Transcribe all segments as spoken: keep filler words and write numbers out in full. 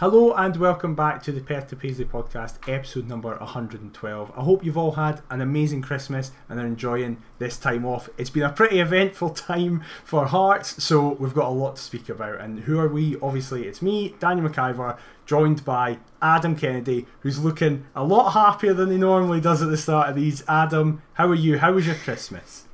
Hello and welcome back to the Perth to Paisley podcast, episode number one hundred and twelve. I hope you've all had an amazing Christmas and are enjoying this time off. It's been a pretty eventful time for Hearts, so we've got a lot to speak about. And who are we? Obviously, it's me, Daniel McIver, joined by Adam Kennedy, who's looking a lot happier than he normally does at the start of these. Adam, how are you? How was your Christmas?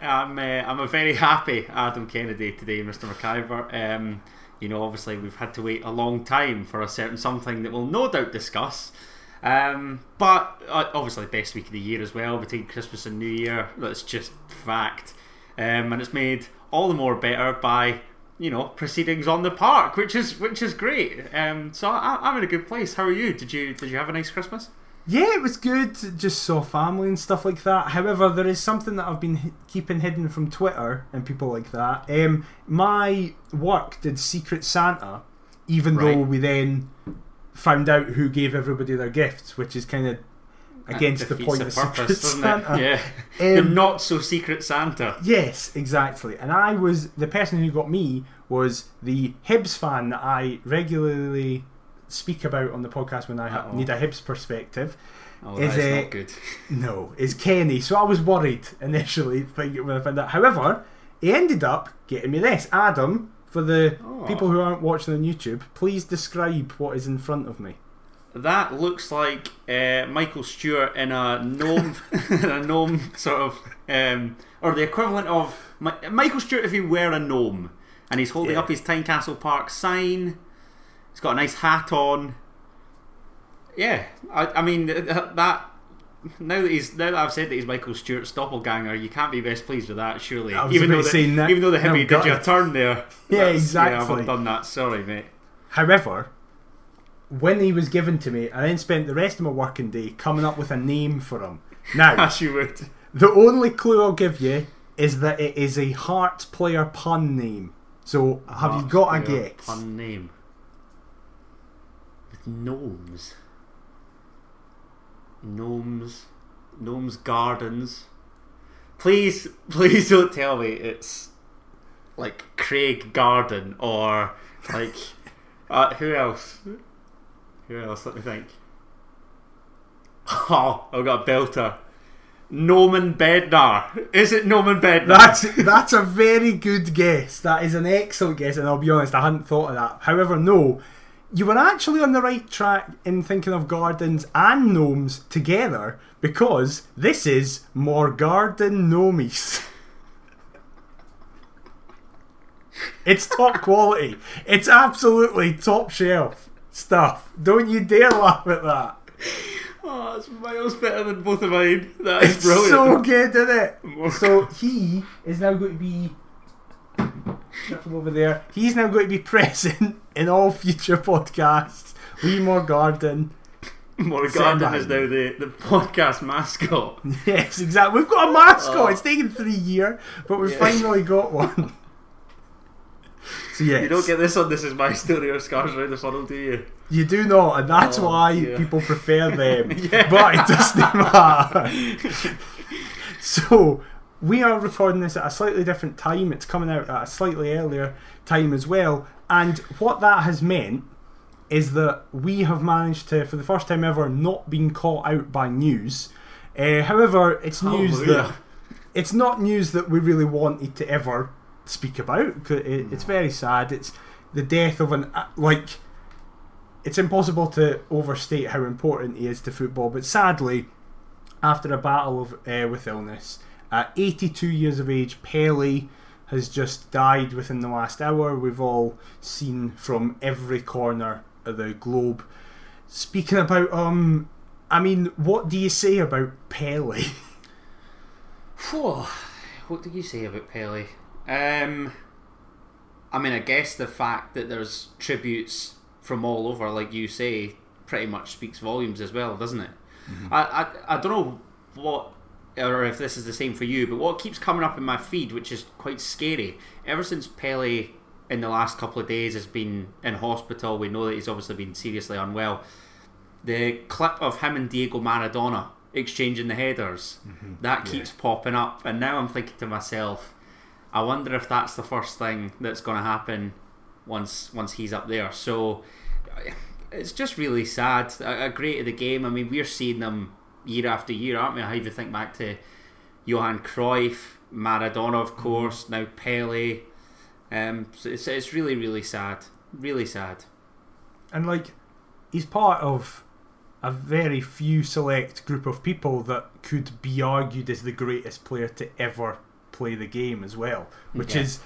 I'm, uh, I'm a very happy Adam Kennedy today, Mister McIver. Um... You know, obviously we've had to wait a long time for a certain something that we'll no doubt discuss. Um, but uh, obviously the best week of the year as well, between Christmas and New Year. That's just fact. Um, and it's made all the more better by, you know, proceedings on the park, which is which is great. Um, so I, I'm in a good place. How are you? Did you did you have a nice Christmas? Yeah, it was good. Just saw family and stuff like that. However, there is something that I've been keeping hidden from Twitter and people like that. Um, my work did Secret Santa, even right. though we then found out who gave everybody their gifts, which is kind of against the point of Secret Santa. Yeah, the um, not so Secret Santa. Yes, exactly. And I was the person who got me was the Hibs fan that I regularly speak about on the podcast when I Uh-oh. need a Hibs perspective. Oh, that is, is uh, not good. No, is Kenny. So I was worried initially when I found out. However, he ended up getting me this. Adam, for the oh. people who aren't watching on YouTube, please describe what is in front of me. That looks like uh, Michael Stewart in a gnome, in a gnome sort of, um, or the equivalent of my, Michael Stewart if he were a gnome, and he's holding yeah. up his Tynecastle Park sign. He's got a nice hat on. Yeah, I, I mean that. Now that he's now that I've said that he's Michael Stewart's doppelganger, you can't be best pleased with that, surely. I was even though the, that, even though the heavy did you a turn there. Yeah, exactly. Yeah, I haven't done that. Sorry, mate. However, when he was given to me, I then spent the rest of my working day coming up with a name for him. Now, as you would. The only clue I'll give you is that it is a Hearts player pun name. So, have Hearts you got a guess? Pun name. Gnomes, gnomes, gnomes gardens. Please, please don't tell me it's like Craig Garden or like uh, who else? Who else? Let me think. Oh, I've got a belter. Norman Bednar. Is it Norman Bednar? That's that's a very good guess. That is an excellent guess, and I'll be honest, I hadn't thought of that. However, no. You were actually on the right track in thinking of gardens and gnomes together, because this is Morgarden Gnomies. It's top quality. It's absolutely top shelf stuff. Don't you dare laugh at that. Oh, it's miles better than both of mine. That is it's brilliant. So good, isn't it? Morg- so he is now going to be... From over there, he's now going to be present in all future podcasts. Lee Morgarden. Morgarden is now the, the podcast mascot. Yes, exactly. We've got a mascot. Oh. It's taken three years, but we've yes. finally got one. So yes. You don't get this on This Is My Story or Scars Around the Funnel, do you? You do not, and that's oh, why yeah. people prefer them. yeah. But it doesn't matter. So. We are recording this at a slightly different time. It's coming out at a slightly earlier time as well. And what that has meant is that we have managed to, for the first time ever, not been caught out by news. Uh, however, it's news oh, that yeah. it's not news that we really wanted to ever speak about. It, it's very sad. It's the death of an... like. It's impossible to overstate how important he is to football. But sadly, after a battle of uh, with illness... At eighty-two years of age, Pelé has just died within the last hour. We've all seen from every corner of the globe. Speaking about, um, I mean, what do you say about Pelé? What do you say about Pelé? Um, I mean, I guess the fact that there's tributes from all over, like you say, pretty much speaks volumes as well, doesn't it? Mm-hmm. I, I, I don't know what... or if this is the same for you, but what keeps coming up in my feed, which is quite scary, ever since Pelé in the last couple of days has been in hospital, we know that he's obviously been seriously unwell, the clip of him and Diego Maradona exchanging the headers, mm-hmm. that keeps yeah. popping up, and now I'm thinking to myself, I wonder if that's the first thing that's going to happen once once he's up there. So it's just really sad. A, a great of the game. I mean, we're seeing them year after year, aren't we? I even think back to Johan Cruyff, Maradona, of course, now Pelé. Um, so it's, it's really, really sad. Really sad. And, like, he's part of a very few select group of people that could be argued as the greatest player to ever play the game as well, which yeah. is,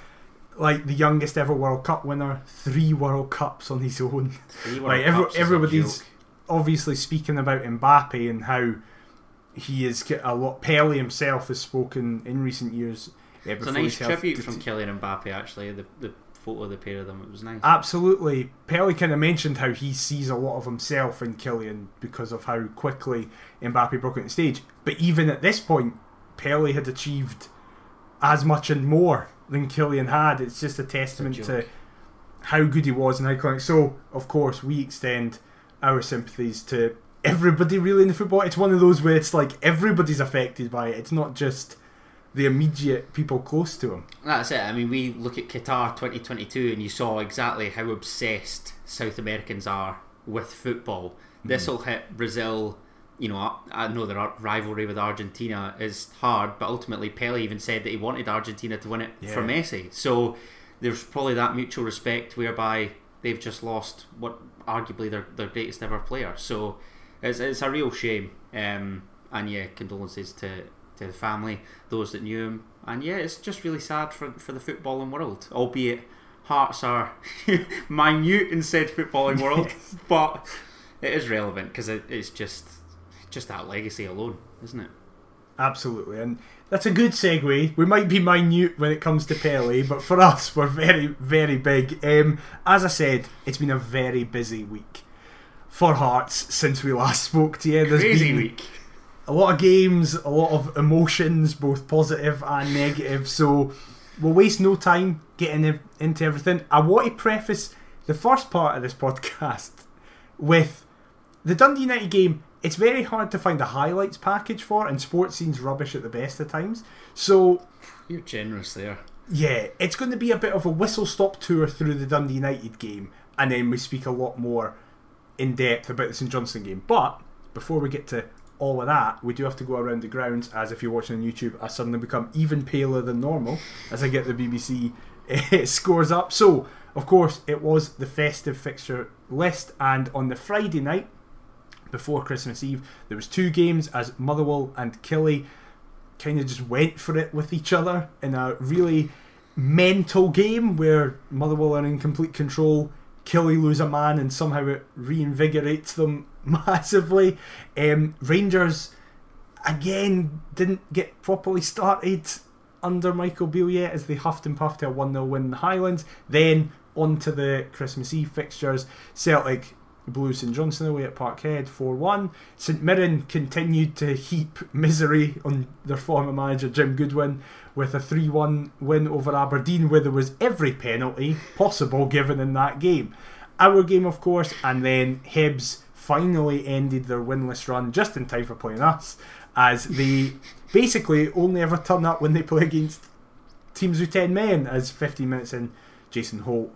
like, the youngest ever World Cup winner, three World Cups on his own. Three World like, every, Cups everybody's obviously speaking about Mbappé and how he is a lot. Pelé himself has spoken in recent years. Yeah, it's a nice tribute from Kylian Mbappé, actually, the, the photo of the pair of them. It was nice. Absolutely. Pelé kind of mentioned how he sees a lot of himself in Kylian because of how quickly Mbappé broke out the stage. But even at this point, Pelé had achieved as much and more than Kylian had. It's just a testament a to how good he was and how iconic. So, of course, we extend our sympathies to everybody really in the football. It's one of those where it's like everybody's affected by it. It's not just the immediate people close to him. That's it. I mean, we look at Qatar twenty twenty-two and you saw exactly how obsessed South Americans are with football. Mm-hmm. This will hit Brazil. You know, I know their rivalry with Argentina is hard, but ultimately Pelé even said that he wanted Argentina to win it yeah. for Messi. So there's probably that mutual respect whereby they've just lost what arguably their, their greatest ever player. So it's, it's a real shame. Um, and yeah, condolences to... to the family, those that knew him, and yeah, it's just really sad for for the footballing world. Albeit hearts are minute in said footballing world, yes. but it is relevant because it, it's just just that legacy alone, isn't it? Absolutely, and that's a good segue. We might be minute when it comes to Pelé, but for us, we're very very big. Um, as I said, it's been a very busy week for Hearts since we last spoke to you. There's Crazy been, week. A lot of games, a lot of emotions, both positive and negative. So we'll waste no time getting into everything. I want to preface the first part of this podcast with the Dundee United game. It's very hard to find a highlights package for, and sports scene's rubbish at the best of times. So you're generous there. Yeah, it's going to be a bit of a whistle-stop tour through the Dundee United game, and then we speak a lot more in depth about the St Johnstone game. But before we get to all of that, we do have to go around the grounds, as if you're watching on YouTube, I suddenly become even paler than normal as I get the B B C uh, scores up. So, of course, it was the festive fixture list, and on the Friday night, before Christmas Eve, there was two games as Motherwell and Killie kind of just went for it with each other in a really mental game where Motherwell are in complete control, Killie lose a man and somehow it reinvigorates them massively. Um, Rangers again didn't get properly started under Michael Beale yet as they huffed and puffed to a one nil win in the Highlands. Then on to the Christmas Eve fixtures. Celtic blew St Johnstone away at Parkhead four one. St Mirren continued to heap misery on their former manager Jim Goodwin with a three one win over Aberdeen, where there was every penalty possible given in that game. Our game, of course, and then Hibs finally ended their winless run just in time for playing us, as they basically only ever turn up when they play against teams with ten men, as fifteen minutes in, Jason Holt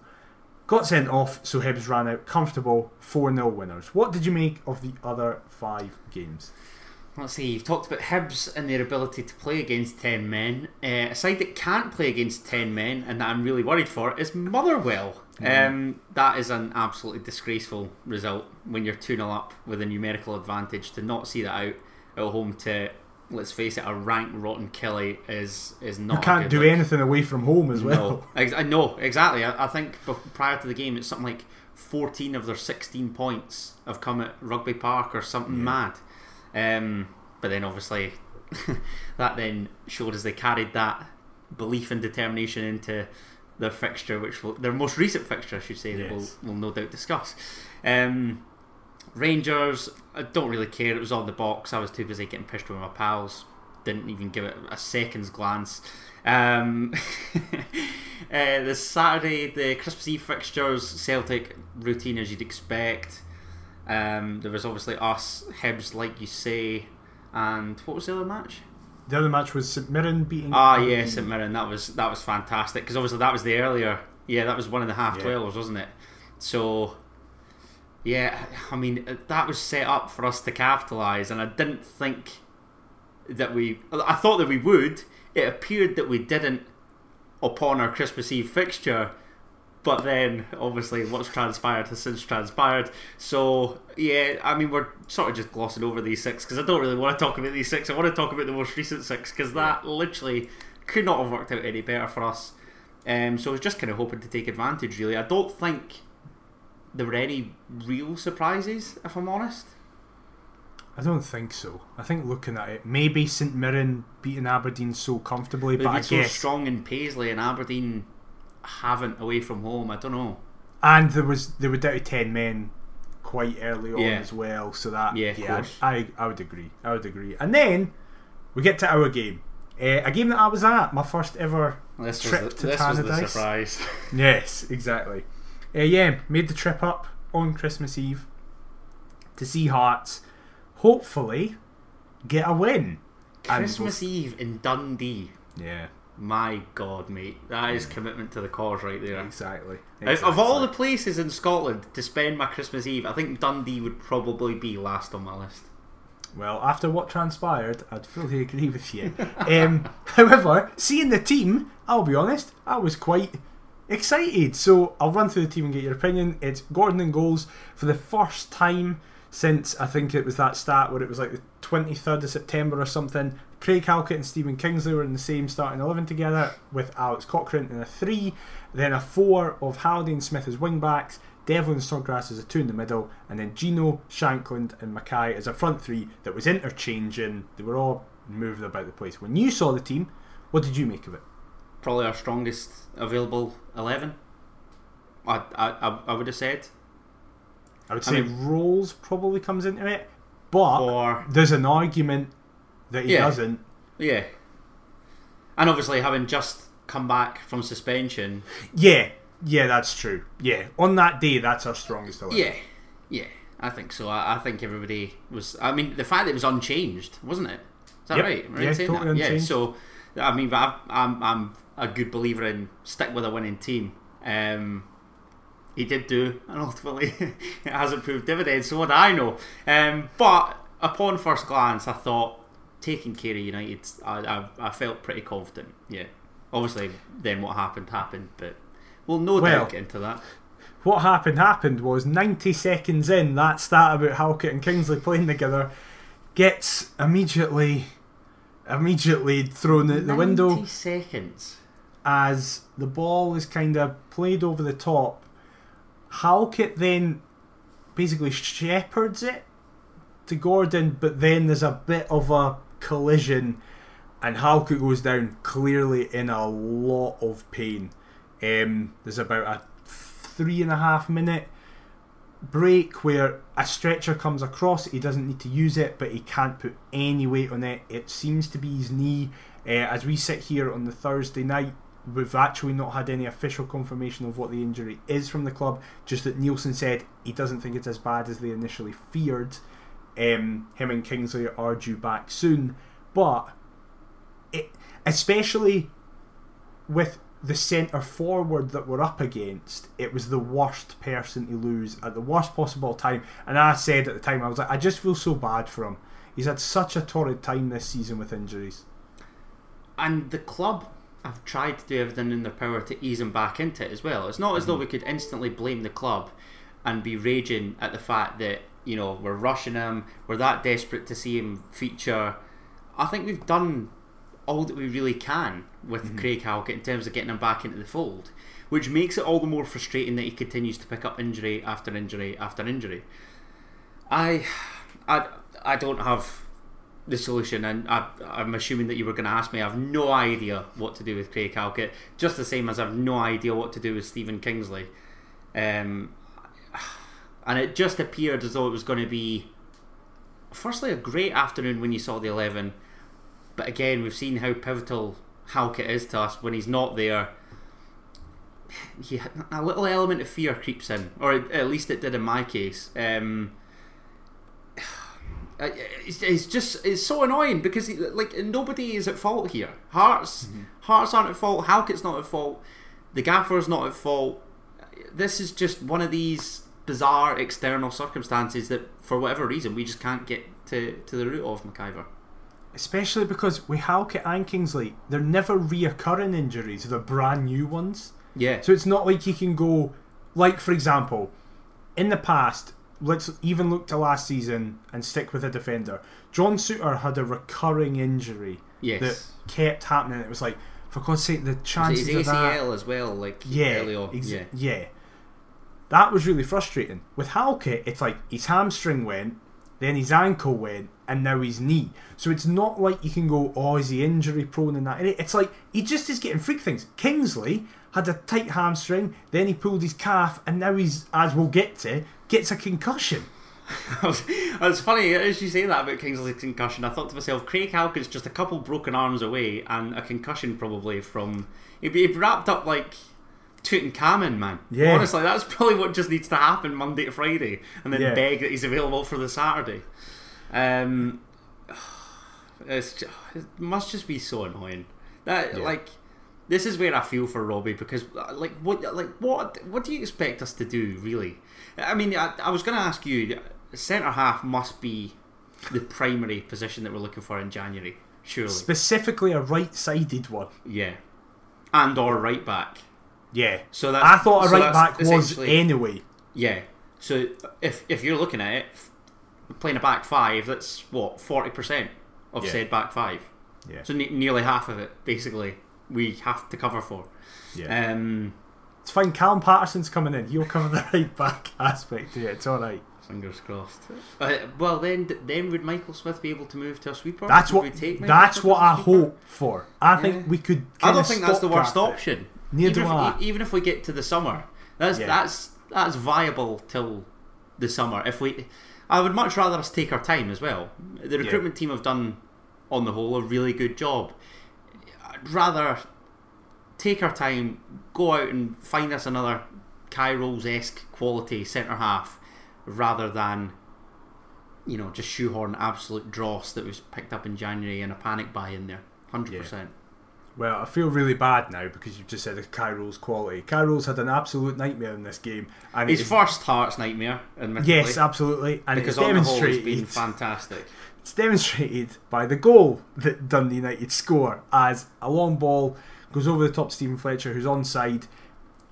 got sent off, so Hibs ran out comfortable four nil winners. What did you make of the other five games? Let's see, you've talked about Hibs and their ability to play against ten men. Uh, a side that can't play against ten men, and that I'm really worried for, is Motherwell. Um, that is an absolutely disgraceful result when you're two nil up with a numerical advantage. To not see that out at home to, let's face it, a rank rotten Killie is, is not. You can't do look. anything away from home as well. No, ex- no exactly. I, I think prior to the game, it's something like fourteen of their sixteen points have come at Rugby Park or something yeah. mad. Um, but then obviously that then showed as they carried that belief and determination into their fixture, which will, their most recent fixture, I should say, yes. that we'll, we'll no doubt discuss. Um, Rangers, I don't really care. It was on the box. I was too busy getting pissed with my pals. Didn't even give it a second's glance. Um, uh, this Saturday, the Christmas Eve fixtures, Celtic routine as you'd expect. Um, there was obviously us, Hibs, like you say, and what was the other match? The other match was St Mirren beating... Ah, Aberdeen. yeah, St Mirren. That was that was fantastic, because obviously that was the earlier... Yeah, that was one and a half yeah. twelves, wasn't it? So, Yeah, I mean, that was set up for us to capitalise, and I didn't think that we... I thought that we would. It appeared that we didn't upon our Christmas Eve fixture, but then, obviously, what's transpired has since transpired. So, yeah, I mean, we're sort of just glossing over these six, because I don't really want to talk about these six. I want to talk about the most recent six, because that literally could not have worked out any better for us. Um, so I was just kind of hoping to take advantage, really. I don't think... there were any real surprises, if I'm honest? I don't think so. I think looking at it, maybe St Mirren beating Aberdeen so comfortably, but, but I guess... so strong in Paisley and Aberdeen haven't away from home, I don't know. And there was they were down to ten men quite early on yeah. as well, so that... Yeah, of yeah, course. I, I would agree. I would agree. And then, we get to our game. Uh, a game that I was at, my first ever this trip was the, to Tannadice. This was the surprise. Yes, exactly. Uh, yeah, made the trip up on Christmas Eve to see Hearts hopefully get a win. Christmas Eve in Dundee. Yeah. My God, mate. That is commitment to the cause right there. Exactly. exactly. Of all the places in Scotland to spend my Christmas Eve, I think Dundee would probably be last on my list. Well, after what transpired, I'd fully agree with you. um, however, seeing the team, I'll be honest, I was quite... excited. So I'll run through the team and get your opinion. It's Gordon in goals for the first time since, I think it was that stat where it was like the twenty-third of September or something. Craig Halkett and Stephen Kingsley were in the same starting eleven together with Alex Cochrane in a three, then a four of Halliday and Smith as wing backs, Devlin and Snodgrass as a two in the middle, and then Gino, Shankland and McKay as a front three that was interchanging. They were all moving about the place. When you saw the team, what did you make of it? Probably our strongest available eleven. I I I would have said. I would say I mean, Rolls probably comes into it, but or, there's an argument that he yeah, doesn't. Yeah. And obviously, having just come back from suspension. Yeah, yeah, that's true. Yeah, on that day, that's our strongest eleven. Yeah, yeah, I think so. I, I think everybody was. I mean, the fact that it was unchanged, wasn't it? Is that yep. right? Am I yeah, right totally that? unchanged. Yeah, so I mean, I've, I'm I'm. a good believer in stick with a winning team. Um, he did do, and ultimately it hasn't proved dividends, so what do I know? Um, but upon first glance, I thought taking care of United, I, I, I felt pretty confident. Yeah, obviously then what happened happened, but we'll no well, doubt get into that. What happened happened was ninety seconds in, that stat about Halkett and Kingsley playing together gets immediately immediately thrown out the window. ninety seconds. As the ball is kind of played over the top, Halkett then basically shepherds it to Gordon, but then there's a bit of a collision and Halkett goes down clearly in a lot of pain. Um, there's about a three and a half minute break where a stretcher comes across. He doesn't need to use it, but he can't put any weight on it. It seems to be his knee. Uh, as we sit here on the Thursday night, we've actually not had any official confirmation of what the injury is from the club, just that Nielsen said he doesn't think it's as bad as they initially feared. Um, him and Kingsley are due back soon, but it, especially with the centre forward that we're up against, it was the worst person to lose at the worst possible time. And I said at the time, I was like, I just feel so bad for him. He's had such a torrid time this season with injuries. And the club have tried to do everything in their power to ease him back into it as well. It's not as mm-hmm. though we could instantly blame the club and be raging at the fact that, you know, we're rushing him, we're that desperate to see him feature. I think we've done all that we really can with mm-hmm. Craig Halkett in terms of getting him back into the fold, which makes it all the more frustrating that he continues to pick up injury after injury after injury. I, I, I don't have... the solution, and I, I'm assuming that you were going to ask me. I have no idea what to do with Craig Halkett, just the same as I have no idea what to do with Stephen Kingsley. Um, and it just appeared as though it was going to be, firstly, a great afternoon when you saw the eleven, but again, we've seen how pivotal Halkett is to us. When he's not there, he, a little element of fear creeps in, or at least it did in my case. Um, It's, it's just it's so annoying because like nobody is at fault here. Hearts, mm-hmm. Hearts aren't at fault. Halkett's not at fault. The gaffer's not at fault. This is just one of these bizarre external circumstances that for whatever reason we just can't get to, to the root of, McIver. Especially because with Halkett and Kingsley, they're never reoccurring injuries, they're brand new ones. Yeah. So it's not like you can go, like for example, in the past, let's even look to last season and stick with a defender. John Souter had a recurring injury yes. that kept happening. It was like, for God's sake, the chances of that... A C L as well, like yeah, early on. Yeah. yeah. That was really frustrating. With Halkett, it's like his hamstring went, then his ankle went, and now his knee. So it's not like you can go, oh, is he injury prone in that area? It's like he just is getting freak things. Kingsley had a tight hamstring, then he pulled his calf, and now he's, as we'll get to, gets a concussion. It's funny, as you say that about Kingsley's concussion, I thought to myself, Craig Halkett's just a couple broken arms away and a concussion probably from... He'd be wrapped up like... Tutankhamun, man. Yeah. Honestly, that's probably what just needs to happen Monday to Friday, and then yeah. beg that he's available for the Saturday. Um, it's just, it must just be so annoying. That yeah. like, this is where I feel for Robbie, because like what like what what do you expect us to do, really? I mean, I, I was going to ask you. Centre half must be the primary position that we're looking for in January, surely. Specifically, a right-sided one. Yeah, and or right back. Yeah, so that I thought a so right back was anyway. Yeah, so if if you're looking at it, playing a back five, that's what forty percent of yeah. said back five. Yeah, so ne nearly half of it basically we have to cover for. Yeah, um, it's fine. Callum Patterson's coming in. He'll cover the right back aspect to it. It's all right. Fingers crossed. Uh, well, then then would Michael Smith be able to move to a sweeper? That's would what take that's what I hope for. I yeah. think we could. I don't think that's the worst option. It. Even if, even if we get to the summer, that's yeah. that's that's viable till the summer. If we, I would much rather us take our time as well. The recruitment yeah. team have done, on the whole, a really good job. I'd rather take our time, go out and find us another Kyroll-esque quality centre half, rather than, you know, just shoehorn absolute dross that was picked up in January and a panic buy in there, hundred yeah. percent. Well, I feel really bad now because you've just said Kyroll's quality. Kyroll's had an absolute nightmare in this game. And his first Hearts nightmare, admittedly. Yes, absolutely. And because it's on the whole, it's been fantastic. It's demonstrated by the goal that Dundee United score as a long ball goes over the top to Stephen Fletcher, who's onside,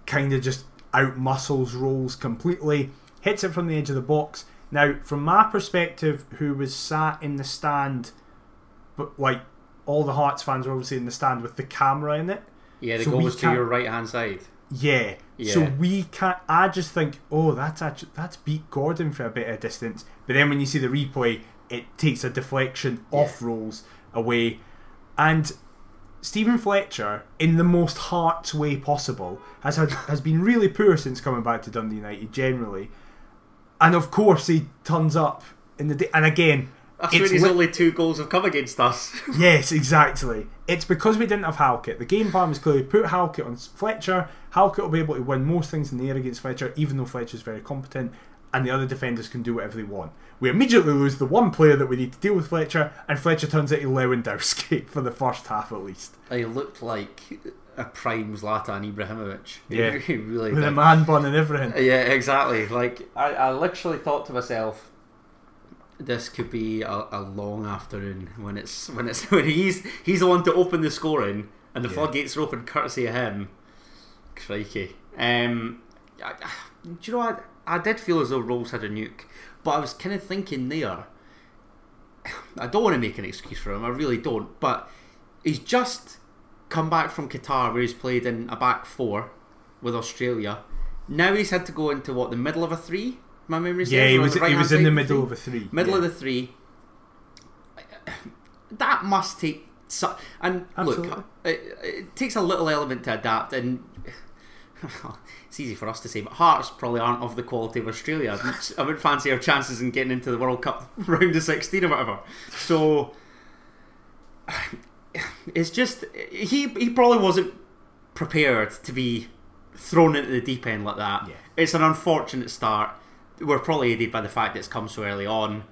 kind of just out-muscles Rolls completely, hits it from the edge of the box. Now, from my perspective, who was sat in the stand, but like, all the Hearts fans were obviously in the stand with the camera in it. Yeah, the so goal was to your right hand side. Yeah. yeah. So we can't. I just think, oh, that's actually, that's beat Gordon for a bit of distance. But then when you see the replay, it takes a deflection yeah. off Rolls away. And Stephen Fletcher, in the most Hearts way possible, has had, has been really poor since coming back to Dundee United generally. And of course, he turns up in the day. And again, that's when his only two goals have come against us. Yes, exactly. It's because we didn't have Halkett. The game plan was clearly put Halkett on Fletcher. Halkett will be able to win most things in the air against Fletcher, even though Fletcher's very competent, and the other defenders can do whatever they want. We immediately lose the one player that we need to deal with Fletcher, and Fletcher turns into Lewandowski for the first half at least. He looked like a prime Zlatan Ibrahimovic. Yeah, he really with did. A man bun and everything. Yeah, exactly. Like I, I literally thought to myself, this could be a, a long afternoon when it's when it's when he's he's the one to open the scoring and the yeah. floodgates are open courtesy of him. Crikey! Um, I, do you know what? I, I did feel as though Rolls had a nuke, but I was kind of thinking there. I don't want to make an excuse for him. I really don't. But he's just come back from Qatar, where he's played in a back four with Australia. Now he's had to go into what, the middle of a three. My memory yeah, he was, right he was in the middle of a three. Middle yeah. of the three. That must take... Su and Absolutely. Look, it, it takes a little element to adapt, and it's easy for us to say, but Hearts probably aren't of the quality of Australia. I wouldn't fancy our chances in getting into the World Cup round of sixteen or whatever. So, it's just... He, he probably wasn't prepared to be thrown into the deep end like that. Yeah. It's an unfortunate start. We're probably aided by the fact that it's come so early on.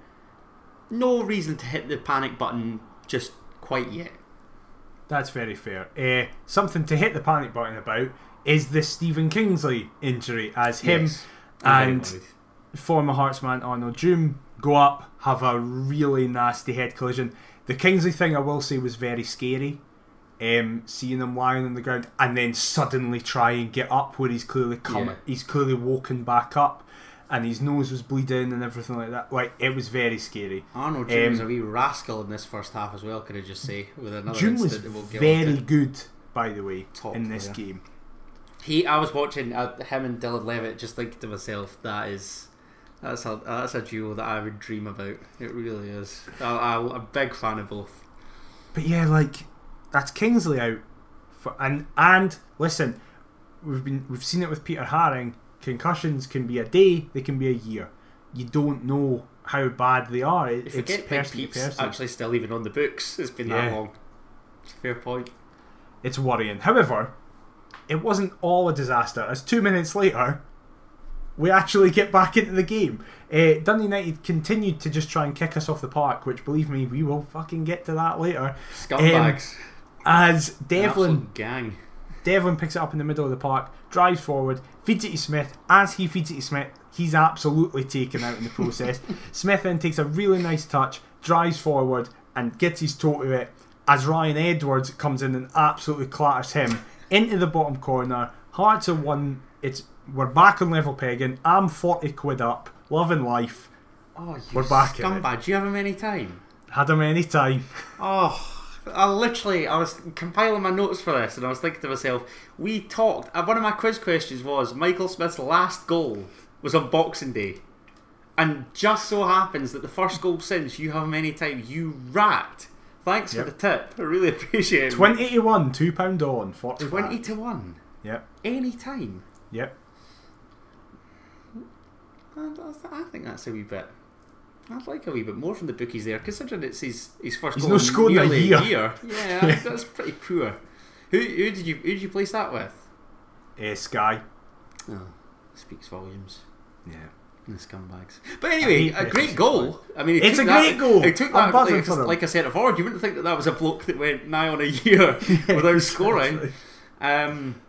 No reason to hit the panic button just quite yet. That's very fair. Uh, something to hit the panic button about is this Stephen Kingsley injury, as him yes. and former Hearts man Arnold Doom go up, have a really nasty head collision. The Kingsley thing, I will say, was very scary. Um, seeing him lying on the ground and then suddenly try and get up where he's clearly come, yeah. he's clearly woken back up, and his nose was bleeding and everything like that. Like, it was very scary. Arnold Doom um, was a wee rascal in this first half as well. Could I just say, with another Doom was we'll very good, by the way, Top in this player. game. He, I was watching uh, him and Dylan Levitt. Just thinking to myself, that is. That's a that's a duo that I would dream about. It really is. I, I, I'm a big fan of both. But yeah, like, that's Kingsley out, for, and and listen, we've been we've seen it with Peter Haring. Concussions can be a day, they can be a year. You don't know how bad they are. It, if it's get person big to person. Actually, still even on the books. It's been yeah. that long. Fair point. It's worrying. However, it wasn't all a disaster. As two minutes later, we actually get back into the game. Uh, Dundee United continued to just try and kick us off the park, which, believe me, we will fucking get to that later. Scumbags. Um, as Devlin gang. Devlin picks it up in the middle of the park, drives forward, feeds it to Smith. As he feeds it to Smith, he's absolutely taken out in the process. Smith then takes a really nice touch, drives forward, and gets his toe to it, as Ryan Edwards comes in and absolutely clatters him into the bottom corner. Hearts are one. It's... We're back on level pegging. I'm forty quid up. Loving life. Oh, you We're back scumbag. Do you have him any time? Had him any time. Oh, I literally, I was compiling my notes for this and I was thinking to myself, we talked, one of my quiz questions was, Michael Smith's last goal was on Boxing Day. And just so happens that the first goal since, you have him any time, you rat. Thanks yep. for the tip. I really appreciate it. twenty to one, two pound on. twenty to one. Yep. Any time. Yep. I think that's a wee bit. I'd like a wee bit more from the bookies there, considering it's his his first He's goal. He's no scored in a year. year. Yeah, that's, that's pretty poor. Who who did you who did you place that with? Uh, Sky. Oh, speaks volumes. Yeah, the scumbags. But anyway, a great goal. I mean, it's a that, great goal. He took that like, like I said, a forward. You wouldn't think that that was a bloke that went nigh on a year without scoring. Um,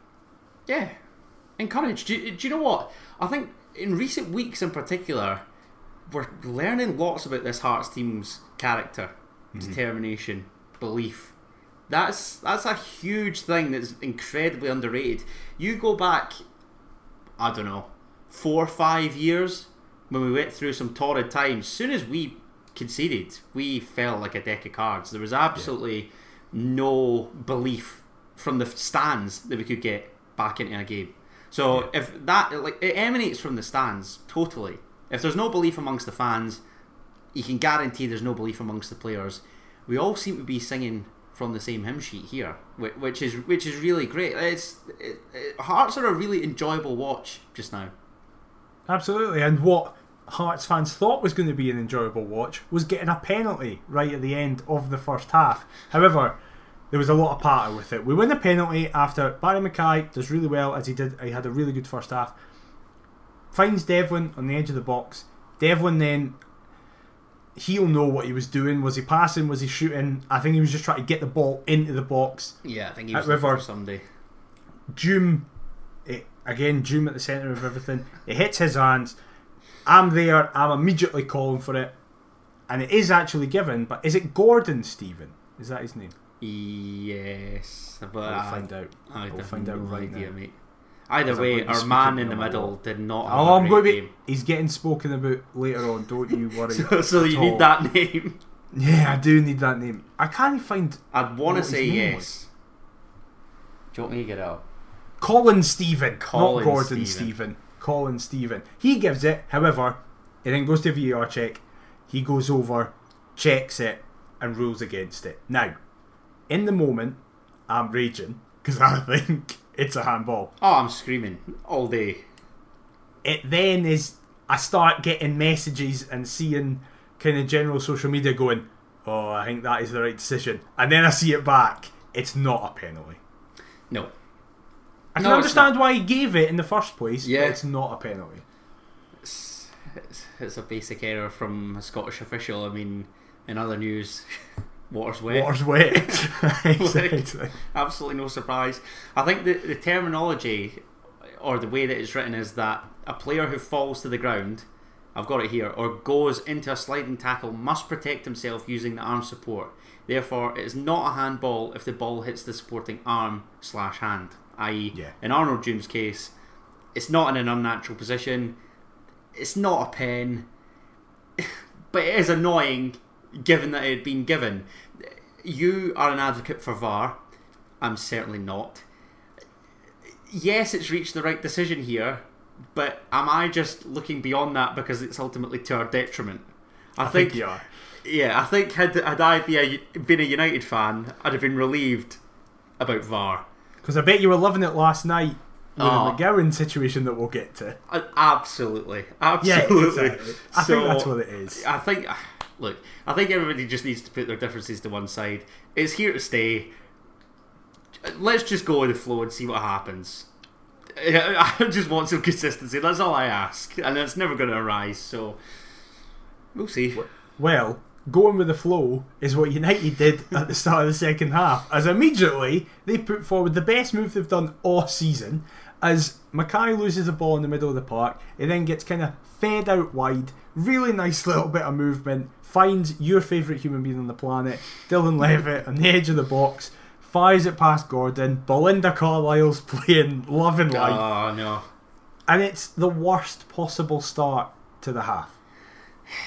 yeah, encouraged. Do, do you know what? I think. In recent weeks in particular, we're learning lots about this Hearts team's character, mm-hmm. determination, belief. That's that's a huge thing that's incredibly underrated. You go back, I don't know, four or five years when we went through some torrid times. As soon as we conceded, we fell like a deck of cards. There was absolutely yeah. no belief from the stands that we could get back into a game. So if that, like, it emanates from the stands, totally. If there's no belief amongst the fans, you can guarantee there's no belief amongst the players. We all seem to be singing from the same hymn sheet here, which is which is really great. It's it, it, Hearts are a really enjoyable watch just now. Absolutely, and what Hearts fans thought was going to be an enjoyable watch was getting a penalty right at the end of the first half. However, there was a lot of patter with it. We win the penalty after Barrie McKay does really well, as he did. He had a really good first half. Finds Devlin on the edge of the box. Devlin then, he'll know what he was doing. Was he passing? Was he shooting? I think he was just trying to get the ball into the box. Yeah, I think he was looking for somebody. Doom, it, again, Doom at the centre of everything. It hits his hands. I'm there. I'm immediately calling for it. And it is actually given, but is it Gordon Stephen? Is that his name? Yes, but we'll I, find out. I we'll find out no right idea, now. mate. Either way, our man in the middle did not. Have oh, a I'm going to be. Name. He's getting spoken about later on. Don't you worry. so, so you all. need that name. Yeah, I do need that name. I can't find. I'd want to say yes. Was. Do you want me to get out? Colin Stephen, Colin not Gordon Stephen. Stephen. Colin Stephen. He gives it. However, it then goes to a V A R check. He goes over, checks it, and rules against it. Now. In the moment, I'm raging because I think it's a handball. Oh, I'm screaming all day. It then is, I start getting messages and seeing kind of general social media going, oh, I think that is the right decision. And then I see it back. It's not a penalty. No. I can no, understand why he gave it in the first place, yeah. but it's not a penalty. It's, it's, it's a basic error from a Scottish official. I mean, in other news... Water's wet. Water's wet. Exactly. Like, absolutely no surprise. I think the, the terminology or the way that it's written is that a player who falls to the ground, I've got it here, or goes into a sliding tackle must protect himself using the arm support. Therefore, it is not a handball if the ball hits the supporting arm slash hand. that is, yeah. in Arnold June's case, it's not in an unnatural position. It's not a pen, but it is annoying given that it had been given. You are an advocate for V A R. I'm certainly not. Yes, it's reached the right decision here, but am I just looking beyond that because it's ultimately to our detriment? I, I think, think you are. Yeah, I think had, had I be a, been a United fan, I'd have been relieved about V A R. Because I bet you were loving it last night with oh. the McGowan situation that we'll get to. Uh, absolutely. Absolutely. Yeah, exactly. I so, think that's what it is. I think... Look, I think everybody just needs to put their differences to one side. It's here to stay. Let's just go with the flow and see what happens. I just want some consistency. That's all I ask. And it's never going to arise, so we'll see. Well, going with the flow is what United did at the start of the second half, as immediately they put forward the best move they've done all season, as McKay loses the ball in the middle of the park. It then gets kind of fed out wide. Really nice little bit of movement. Finds your favourite human being on the planet, Dylan Levitt, on the edge of the box. Fires it past Gordon. Belinda Carlisle's playing Love and Life. Oh, no. And it's the worst possible start to the half.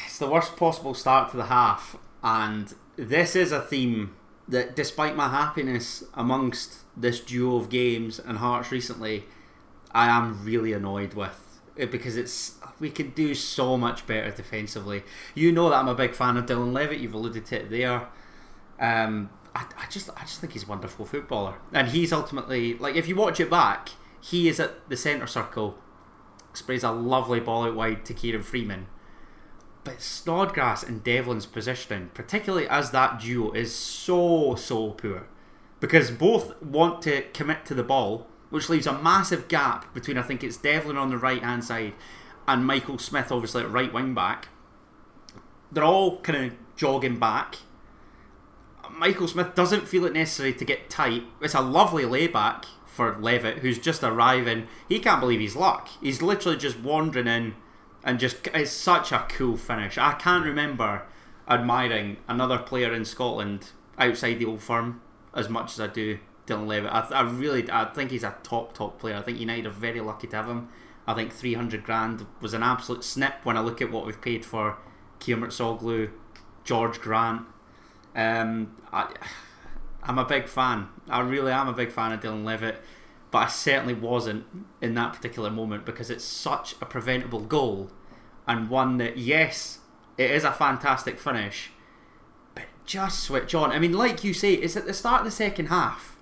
It's the worst possible start to the half. And this is a theme that, despite my happiness amongst this duo of games and Hearts recently, I am really annoyed with it, because it's we can do so much better defensively. You know that I'm a big fan of Dylan Levitt. You've alluded to it there. Um, I, I just, I just think he's a wonderful footballer, and he's ultimately, like, if you watch it back, he is at the centre circle, sprays a lovely ball out wide to Kieran Freeman. But Snodgrass and Devlin's positioning, particularly as that duo, is so so poor, because both want to commit to the ball, which leaves a massive gap between, I think it's Devlin on the right-hand side and Michael Smith, obviously, at right wing-back. They're all kind of jogging back. Michael Smith doesn't feel it necessary to get tight. It's a lovely layback for Levitt, who's just arriving. He can't believe his luck. He's literally just wandering in, and just it's such a cool finish. I can't remember admiring another player in Scotland outside the Old Firm as much as I do Dylan Levitt. I, I really, I think he's a top, top player. I think United are very lucky to have him. I think three hundred grand was an absolute snip when I look at what we've paid for Kieran Soglu, George Grant. Um, I, I'm a big fan. I really am a big fan of Dylan Levitt, but I certainly wasn't in that particular moment, because it's such a preventable goal, and one that, yes, it is a fantastic finish, but just switch on. I mean, like you say, it's at the start of the second half.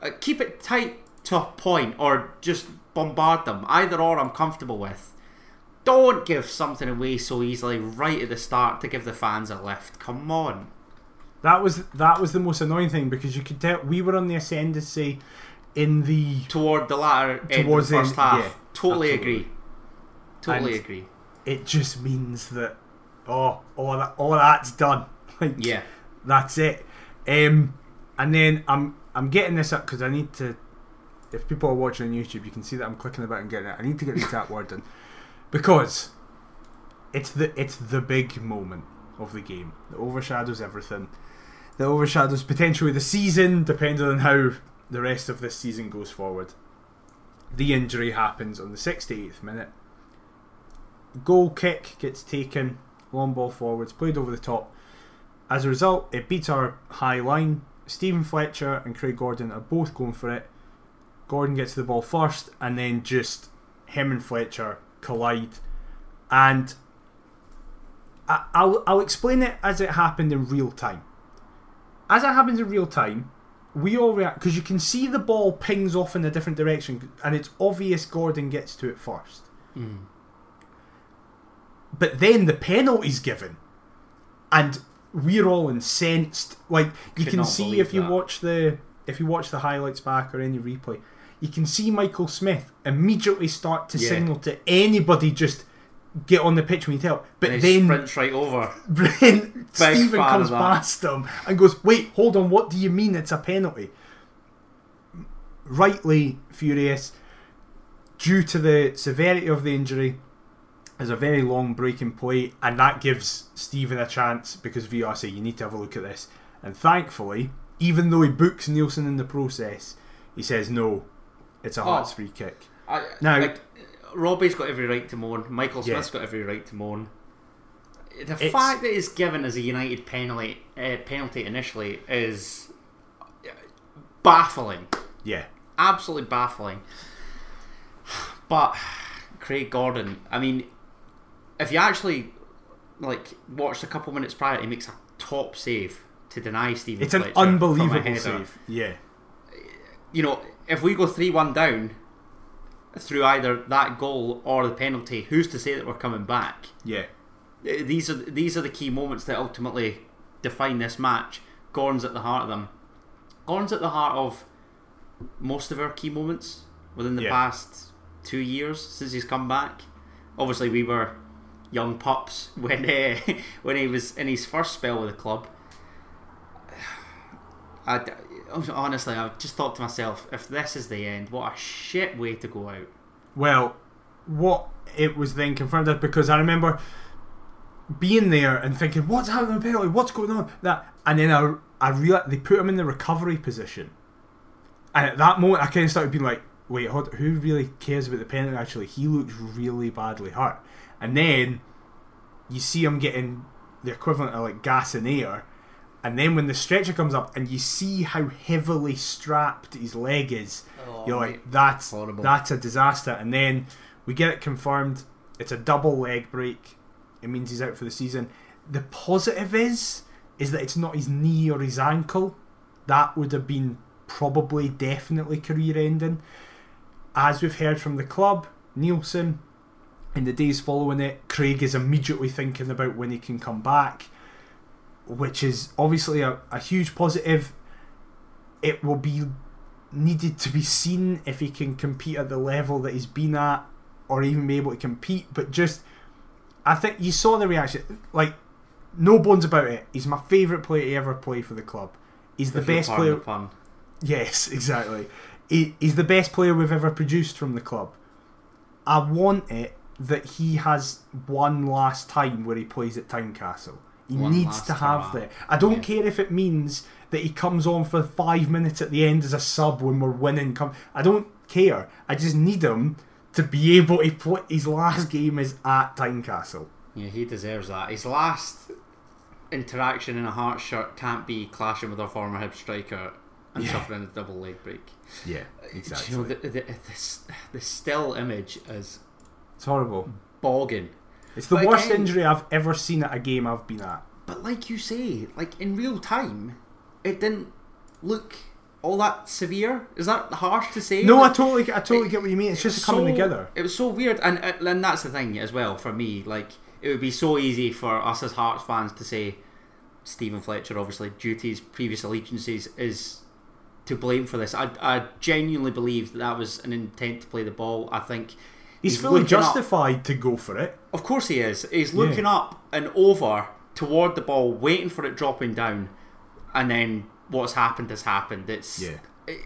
Uh, keep it tight to a point, or just bombard them. Either or, I'm comfortable with. Don't give something away so easily right at the start to give the fans a lift. Come on. That was that was the most annoying thing, because you could tell we were on the ascendancy in the toward the latter end towards of the first the, half. Yeah, totally absolutely. agree. Totally and agree. It just means that oh, all that all that's done. Like, yeah, that's it. Um, and then I'm. I'm getting this up because I need to. If people are watching on YouTube, you can see that I'm clicking about and getting it. I need to get this at word in, because it's the it's the big moment of the game that overshadows everything. That overshadows potentially the season, depending on how the rest of this season goes forward. The injury happens on the sixty-eighth minute. Goal kick gets taken. Long ball forwards played over the top. As a result, it beats our high line. Stephen Fletcher and Craig Gordon are both going for it. Gordon gets the ball first, and then just him and Fletcher collide. And I, I'll, I'll explain it as it happened in real time. As it happens in real time, we all react, because you can see the ball pings off in a different direction, and it's obvious Gordon gets to it first. Mm. But then the penalty's given, and we're all incensed. Like, you Could can see if you that. watch the if you watch the highlights back or any replay, you can see Michael Smith immediately start to yeah. signal to anybody, just get on the pitch when you tell. But and then sprints right over. Then Stephen comes past him and goes, "Wait, hold on. What do you mean it's a penalty?" Rightly furious, due to the severity of the injury, is a very long break in play, and that gives Stephen a chance because V R say you need to have a look at this. And thankfully, even though he books Nielsen in the process, he says no, it's a Hearts oh, free kick. I, now, like, Robbie's got every right to moan. Michael Smith's yeah. got every right to moan. The it's, fact that it's given as a United penalty uh, penalty initially is baffling. Yeah, absolutely baffling. But Craig Gordon, I mean, if you actually like watched a couple minutes prior, he makes a top save to deny Stephen. It's Fletcher an unbelievable save. Yeah, you know, if we go three one down through either that goal or the penalty, who's to say that we're coming back? Yeah. These are these are the key moments that ultimately define this match. Gordon's at the heart of them. Gordon's at the heart of most of our key moments within the yeah. past two years since he's come back. Obviously, we were young pups when uh, when he was in his first spell with the club. I honestly, I just thought to myself, if this is the end, what a shit way to go out. Well, what it was then confirmed that, because I remember being there and thinking, what's happening, penalty? What's going on? That, and then I, I realized they put him in the recovery position, and at that moment I kind of started being like, wait, who really cares about the penalty? Actually, he looks really badly hurt. And then you see him getting the equivalent of like gas and air, and then when the stretcher comes up and you see how heavily strapped his leg is, oh, you're like, mate, that's horrible. That's a disaster. And then we get it confirmed, it's a double leg break. It means he's out for the season. The positive is is that it's not his knee or his ankle. That would have been probably definitely career ending. As we've heard from the club, Nielsen, in the days following it, Craig is immediately thinking about when he can come back, which is obviously a, a huge positive. It will be needed to be seen if he can compete at the level that he's been at, or even be able to compete. But just, I think you saw the reaction, like, no bones about it. He's my favourite player to ever play for the club. He's the if best player. The pun. Yes, exactly. he, he's the best player we've ever produced from the club. I want it that he has one last time where he plays at Tynecastle. He one needs to have that. I don't yeah. care if it means that he comes on for five minutes at the end as a sub when we're winning. Come, I don't care. I just need him to be able to play. His last game is at Tynecastle. Yeah, he deserves that. His last interaction in a Hearts shirt can't be clashing with our former Hibs striker and yeah. suffering a double leg break. Yeah, exactly. You know, the, the, the, the, the still image is, it's horrible. Bogging. It's the but worst again, injury I've ever seen at a game I've been at. But like you say, like in real time, it didn't look all that severe. Is that harsh to say? No, like, I totally, I totally it, get what you mean. It's just coming so, together. It was so weird, and and that's the thing as well for me. Like, it would be so easy for us as Hearts fans to say Stephen Fletcher, obviously due to his previous allegiances, is to blame for this. I I genuinely believe that, that was an intent to play the ball. I think he's, he's fully justified up, to go for it. Of course he is. He's looking yeah. up and over toward the ball, waiting for it dropping down, and then what's happened has happened. It's yeah. it,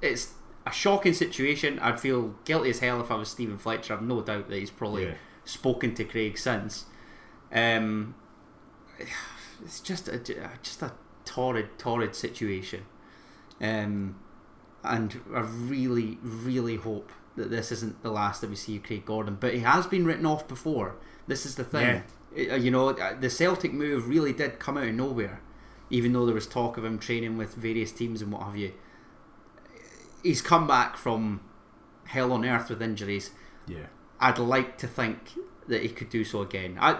it's a shocking situation. I'd feel guilty as hell if I was Stephen Fletcher. I've no doubt that he's probably yeah. spoken to Craig since. Um, it's just a just a torrid, torrid situation, um, and I really, really hope that this isn't the last that we see of Craig Gordon. But he has been written off before. This is the thing. Yeah. You know, the Celtic move really did come out of nowhere. Even though there was talk of him training with various teams and what have you, he's come back from hell on earth with injuries. Yeah, I'd like to think that he could do so again. I,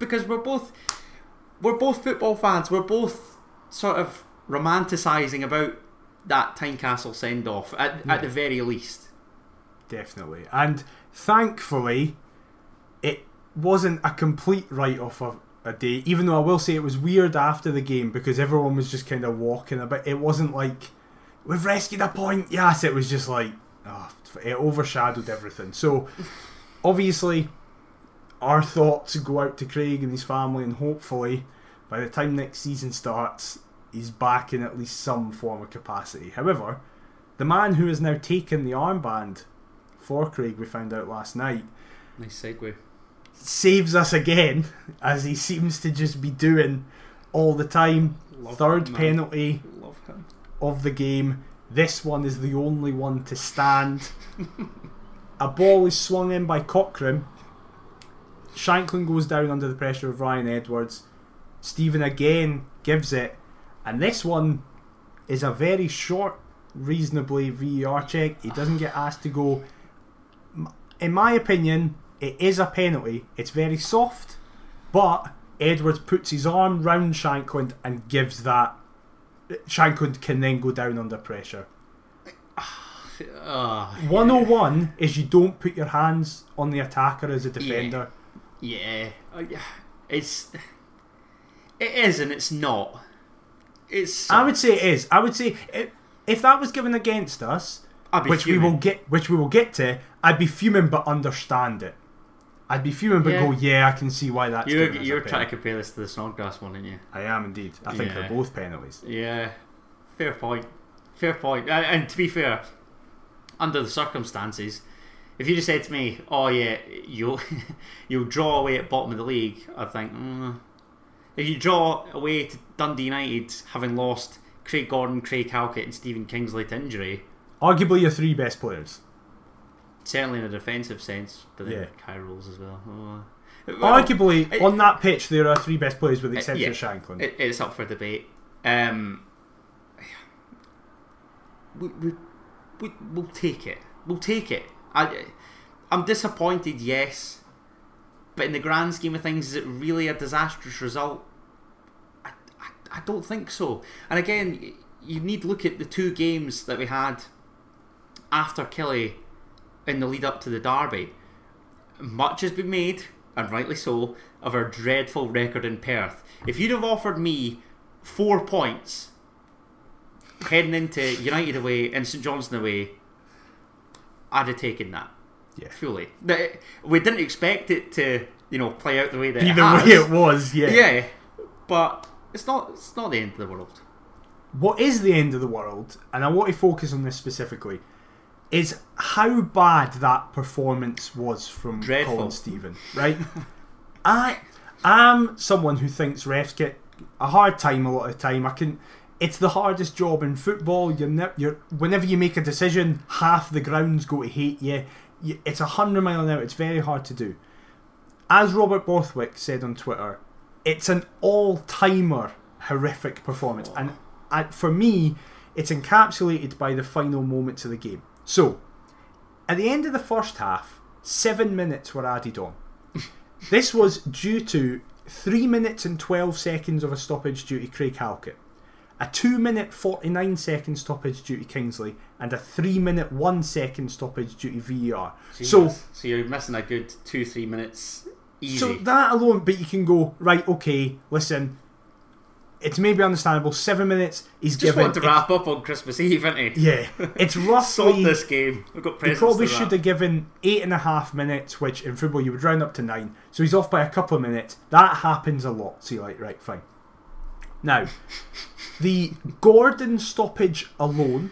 because we're both we're both football fans. We're both sort of romanticising about that Tynecastle send off at, yeah. at the very least. Definitely, and thankfully, it wasn't a complete write off of a day, even though I will say it was weird after the game because everyone was just kind of walking a bit. It wasn't like we've rescued a point, yes, it was just like oh, it overshadowed everything. So obviously our thoughts go out to Craig and his family, and hopefully by the time next season starts he's back in at least some form of capacity. However, the man who has now taken the armband for Craig, we found out last night. Nice segue. Saves us again, as he seems to just be doing all the time. Love Third him, penalty Love him. of the game. This one is the only one to stand. A ball is swung in by Cochrane. Shankland goes down under the pressure of Ryan Edwards. Stephen again gives it, and this one is a very short, reasonably V A R check. He doesn't get asked to go. In my opinion, it is a penalty. It's very soft, but Edwards puts his arm round Shankland and gives that. Shankland can then go down under pressure. Oh, yeah. one oh one is you don't put your hands on the attacker as a defender. Yeah, yeah. It's it is and it's not. It's. I would say it is. I would say it, if that was given against us, which fuming. we will get, which we will get to, I'd be fuming but understand it. I'd be fuming but yeah. go, yeah, I can see why that's. You're, you're trying to compare this to the Snodgrass one, aren't you? I am indeed. I think yeah. they're both penalties. Yeah, fair point. Fair point. And to be fair, under the circumstances, if you just said to me, "Oh yeah, you'll you'll draw away at bottom of the league," I'd think, mm. if you draw away to Dundee United, having lost Craig Gordon, Craig Halkett, and Stephen Kingsley to injury, arguably your three best players, certainly in a defensive sense, but then yeah. Kyrolls as well. Oh. well arguably, it, on that pitch, there are three best players with the exception of yeah, Shankland. It, it's up for debate. Um, we. we We, we'll take it. We'll take it. I, I'm disappointed, yes, but in the grand scheme of things, is it really a disastrous result? I, I, I don't think so. And again, you need to look at the two games that we had after Killie in the lead up to the derby. Much has been made, and rightly so, of our dreadful record in Perth. If you'd have offered me four points heading into United away and St Johnstone away, I'd have taken that. Yeah, fully. We didn't expect it to, you know, play out the way that it has. Be the way it was. Yeah, yeah. But it's not. It's not the end of the world. What is the end of the world, and I want to focus on this specifically, is how bad that performance was from Dreadful. Colin Stephen. Right. I am someone who thinks refs get a hard time a lot of the time. I can. It's the hardest job in football. You're ne you're, whenever you make a decision, half the grounds go to hate you. you it's a hundred mile an hour. It's very hard to do. As Robert Borthwick said on Twitter, it's an all-timer horrific performance. Oh. And I, for me, it's encapsulated by the final moments of the game. So, at the end of the first half, seven minutes were added on. This was due to three minutes and twelve seconds of a stoppage due to Craig Halkett, a two minute forty-nine second stoppage due to Kingsley, and a three minute one second stoppage due to V A R. So, so, miss, so you're missing a good two three minutes easy. So that alone, but you can go, right, okay, listen, it's maybe understandable, seven minutes he's just given. Just want to wrap up on Christmas Eve, isn't he? Yeah. It's roughly... Stop this game. We've got presents. He probably should that. have given eight and a half minutes, which in football you would round up to nine, so he's off by a couple of minutes. That happens a lot, so you're like, right, fine. Now, the Gordon stoppage alone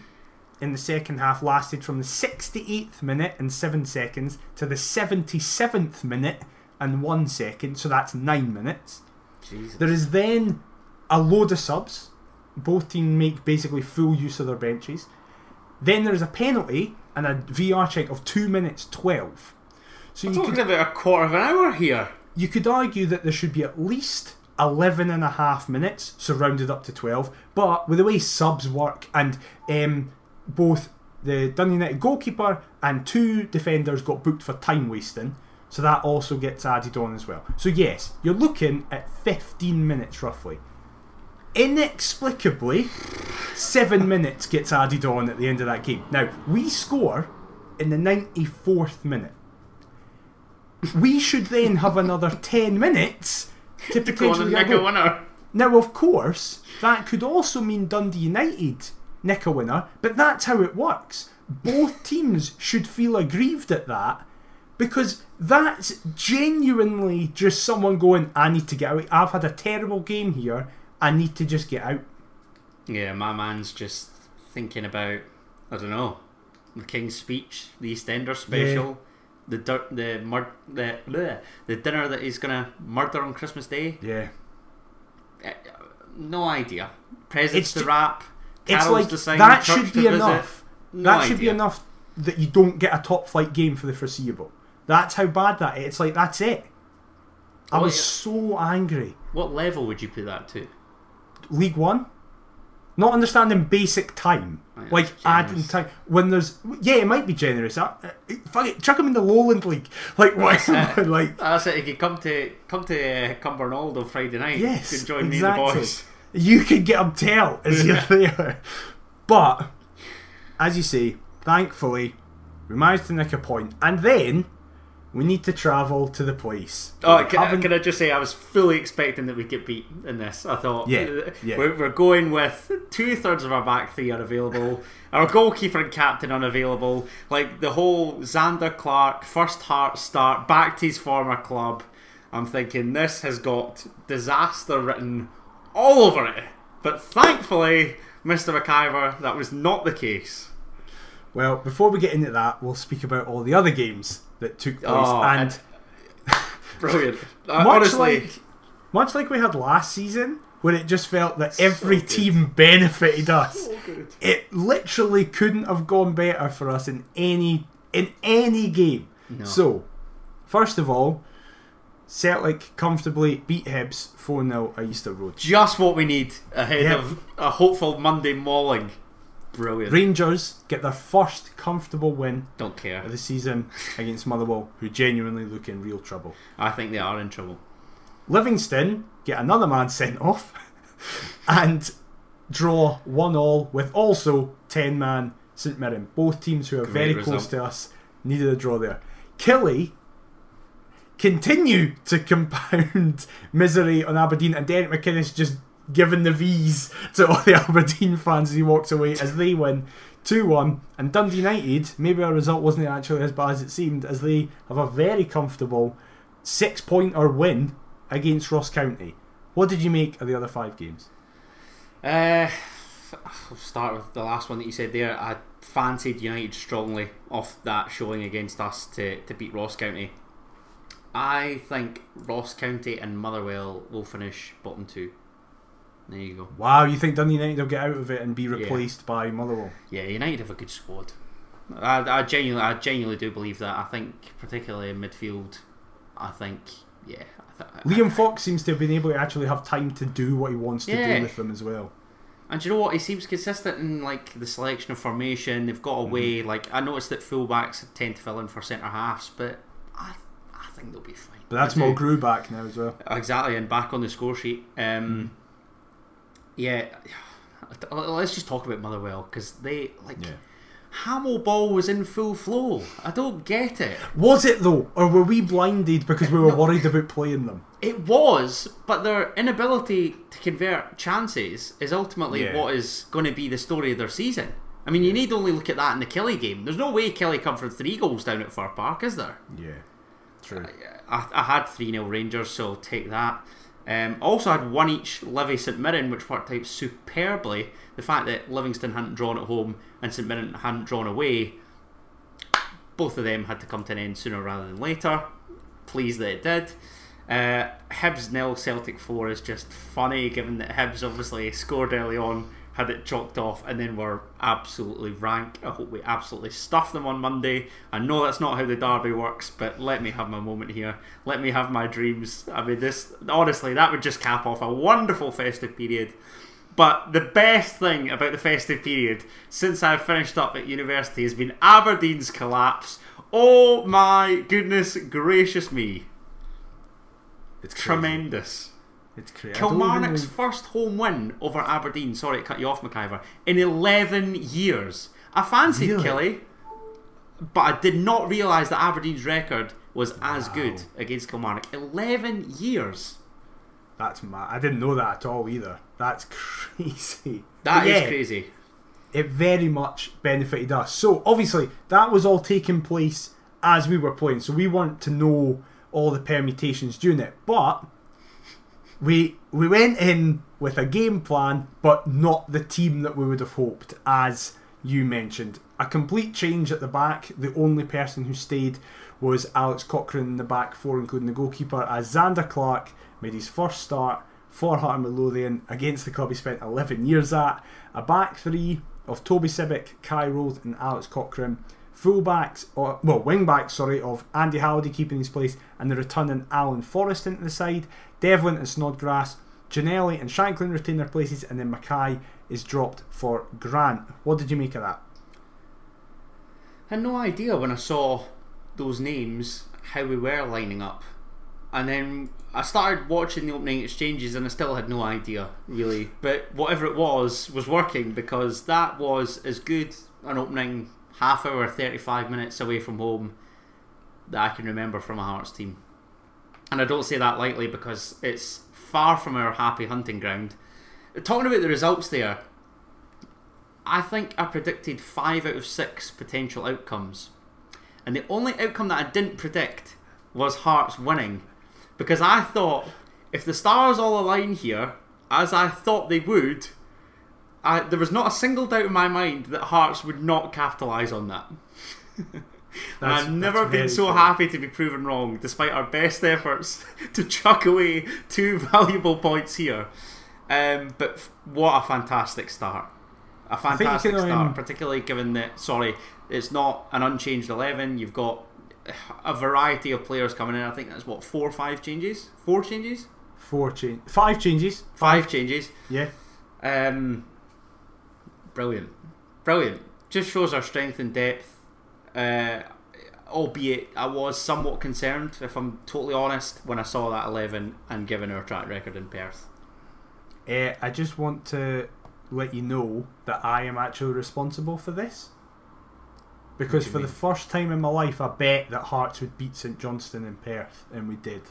in the second half lasted from the sixty-eighth minute and seven seconds to the seventy-seventh minute and one second, so that's nine minutes. Jesus. There is then a load of subs. Both teams make basically full use of their benches. Then there is a penalty and a V R check of two minutes twelve. So We're you talking could, about a quarter of an hour here. You could argue that there should be at least eleven and a half minutes, so rounded up to twelve, but with the way subs work, and um, both the Dundee United goalkeeper and two defenders got booked for time wasting, so that also gets added on as well. So yes, you're looking at fifteen minutes roughly. Inexplicably, seven minutes gets added on at the end of that game. Now, we score in the ninety-fourth minute. We should then have another ten minutes to potentially nick a winner. Now, of course, that could also mean Dundee United nick a winner, but that's how it works. Both teams should feel aggrieved at that, because that's genuinely just someone going, I need to get out. I've had a terrible game here. I need to just get out. Yeah, my man's just thinking about, I don't know, the King's Speech, the EastEnders special, yeah. the dirt, the mur the bleh, the dinner that he's gonna murder on Christmas Day. Yeah, uh, no idea. Presents to wrap. It's like to sing, that should be enough. No that idea. should be enough that you don't get a top flight game for the foreseeable. That's how bad that is. It's like that's it. I was so angry. What level would you put that to? League One. Not understanding basic time, oh, yeah, like adding time when there's yeah, it might be generous. I, I, fuck it, chuck him in the Lowland League. Like what? That's like that's it. You could come to come to uh, Cumbernauld on Friday night. Yes, you could join exactly. me and the boys. You could get them tell as you're there. But as you say, thankfully, we managed to nick a point, and then. We need to travel to the place. Oh, can I, can I just say I was fully expecting that we'd get beat in this. I thought, yeah, yeah. We're, we're going with two thirds of our back three unavailable, our goalkeeper and captain unavailable, like the whole Zander Clark first heart start back to his former club. I'm thinking this has got disaster written all over it. But thankfully, Mister McIver, that was not the case. Well, before we get into that, we'll speak about all the other games that took place. Oh, and brilliant. Uh, much, honestly, like, much like we had last season, where it just felt that every so team benefited us. So it literally couldn't have gone better for us in any in any game. No. So, first of all, Celtic comfortably beat Hibs four nil at Easter Road. Just what we need ahead yep. of a hopeful Monday mauling. Brilliant. Rangers get their first comfortable win Don't care. of the season against Motherwell, who genuinely look in real trouble. I think they are in trouble. Livingston get another man sent off and draw one all with also ten man St Mirren. Both teams who are Great very result. close to us needed a draw there. Killie continue to compound misery on Aberdeen, and Derek McInnes just giving the V's to all the Aberdeen fans as he walks away as they win two one. And Dundee United, maybe our result wasn't actually as bad as it seemed, as they have a very comfortable six pointer win against Ross County. What did you make of the other five games? Uh, I'll start with the last one that you said there. I fancied United strongly off that showing against us to, to beat Ross County. I think Ross County and Motherwell will finish bottom two. There you go. Wow, you think Dundee United will get out of it and be replaced yeah. by Motherwell? Yeah, United have a good squad. I, I genuinely, I genuinely do believe that. I think, particularly in midfield, I think, yeah. I th Liam I, Fox seems to have been able to actually have time to do what he wants to yeah. do with them as well. And you know what? He seems consistent in like the selection of formation. They've got a mm-hmm. way. Like I noticed that fullbacks tend to fill in for centre halves, but I, I think they'll be fine. But that's Mulgrew back now as well. Exactly, and back on the score sheet. Um. Mm. Yeah, let's just talk about Motherwell because they like yeah. Hamill ball was in full flow. I don't get it. Was it though, or were we blinded because we were no, worried about playing them? It was, but their inability to convert chances is ultimately yeah. what is going to be the story of their season. I mean, you need only look at that in the Kelly game. There's no way Kelly come from three goals down at Fir Park, is there? Yeah, true. I, I, I had three nil Rangers, so I'll take that. Um, also had one each Livy St Mirren, which worked out superbly. The fact that Livingston hadn't drawn at home and St Mirren hadn't drawn away, both of them had to come to an end sooner rather than later. Pleased that it did. uh, Hibs nil Celtic four is just funny, given that Hibs obviously scored early on, had it chalked off, and then were absolutely rank. I hope we absolutely stuff them on Monday. I know that's not how the derby works, but let me have my moment here. Let me have my dreams. I mean, this honestly, that would just cap off a wonderful festive period. But the best thing about the festive period since I've finished up at university has been Aberdeen's collapse. Oh my goodness gracious me. It's tremendous. Crazy. It's crazy. Kilmarnock's even... first home win over Aberdeen. Sorry to cut you off, McIver. In eleven years. I fancied really? Kelly, but I did not realise that Aberdeen's record was wow. as good against Kilmarnock. eleven years. That's mad. I didn't know that at all either. That's crazy. That yeah, is crazy. It very much benefited us. So obviously that was all taking place as we were playing, so we weren't to know all the permutations during it. But We we went in with a game plan, but not the team that we would have hoped, as you mentioned. A complete change at the back. The only person who stayed was Alex Cochrane in the back four, including the goalkeeper, as Zander Clark made his first start for Heart and Midlothian against the club he spent eleven years at. A back three of Toby Civic, Kyroll and Alex Cochrane. Fullbacks, or well, wingbacks, sorry, of Andy Halliday keeping his place and the returning Alan Forrest into the side. Devlin and Snodgrass, Ginnelly and Shankland retain their places, and then McKay is dropped for Grant. What did you make of that? I had no idea when I saw those names how we were lining up, and then I started watching the opening exchanges and I still had no idea really, but whatever it was was working, because that was as good an opening half hour, thirty-five minutes away from home that I can remember from a Hearts team. And I don't say that lightly, because it's far from our happy hunting ground. Talking about the results there, I think I predicted five out of six potential outcomes, and the only outcome that I didn't predict was Hearts winning, because I thought if the stars all align here, as I thought they would, I, there was not a single doubt in my mind that Hearts would not capitalise on that. I've never been so cool. happy to be proven wrong, despite our best efforts to chuck away two valuable points here. Um, but what a fantastic start. A fantastic start, um... particularly given that, sorry, it's not an unchanged eleven. You've got a variety of players coming in. I think that's, what, four or five changes? Four changes? Four change, Five changes. Five, five changes. Yeah. Um, brilliant. Brilliant. Just shows our strength and depth. Uh, albeit I was somewhat concerned, if I'm totally honest, when I saw that eleven and given our track record in Perth. Uh, I just want to let you know that I am actually responsible for this, because for mean? the first time in my life I bet that Hearts would beat St Johnstone in Perth, and we did.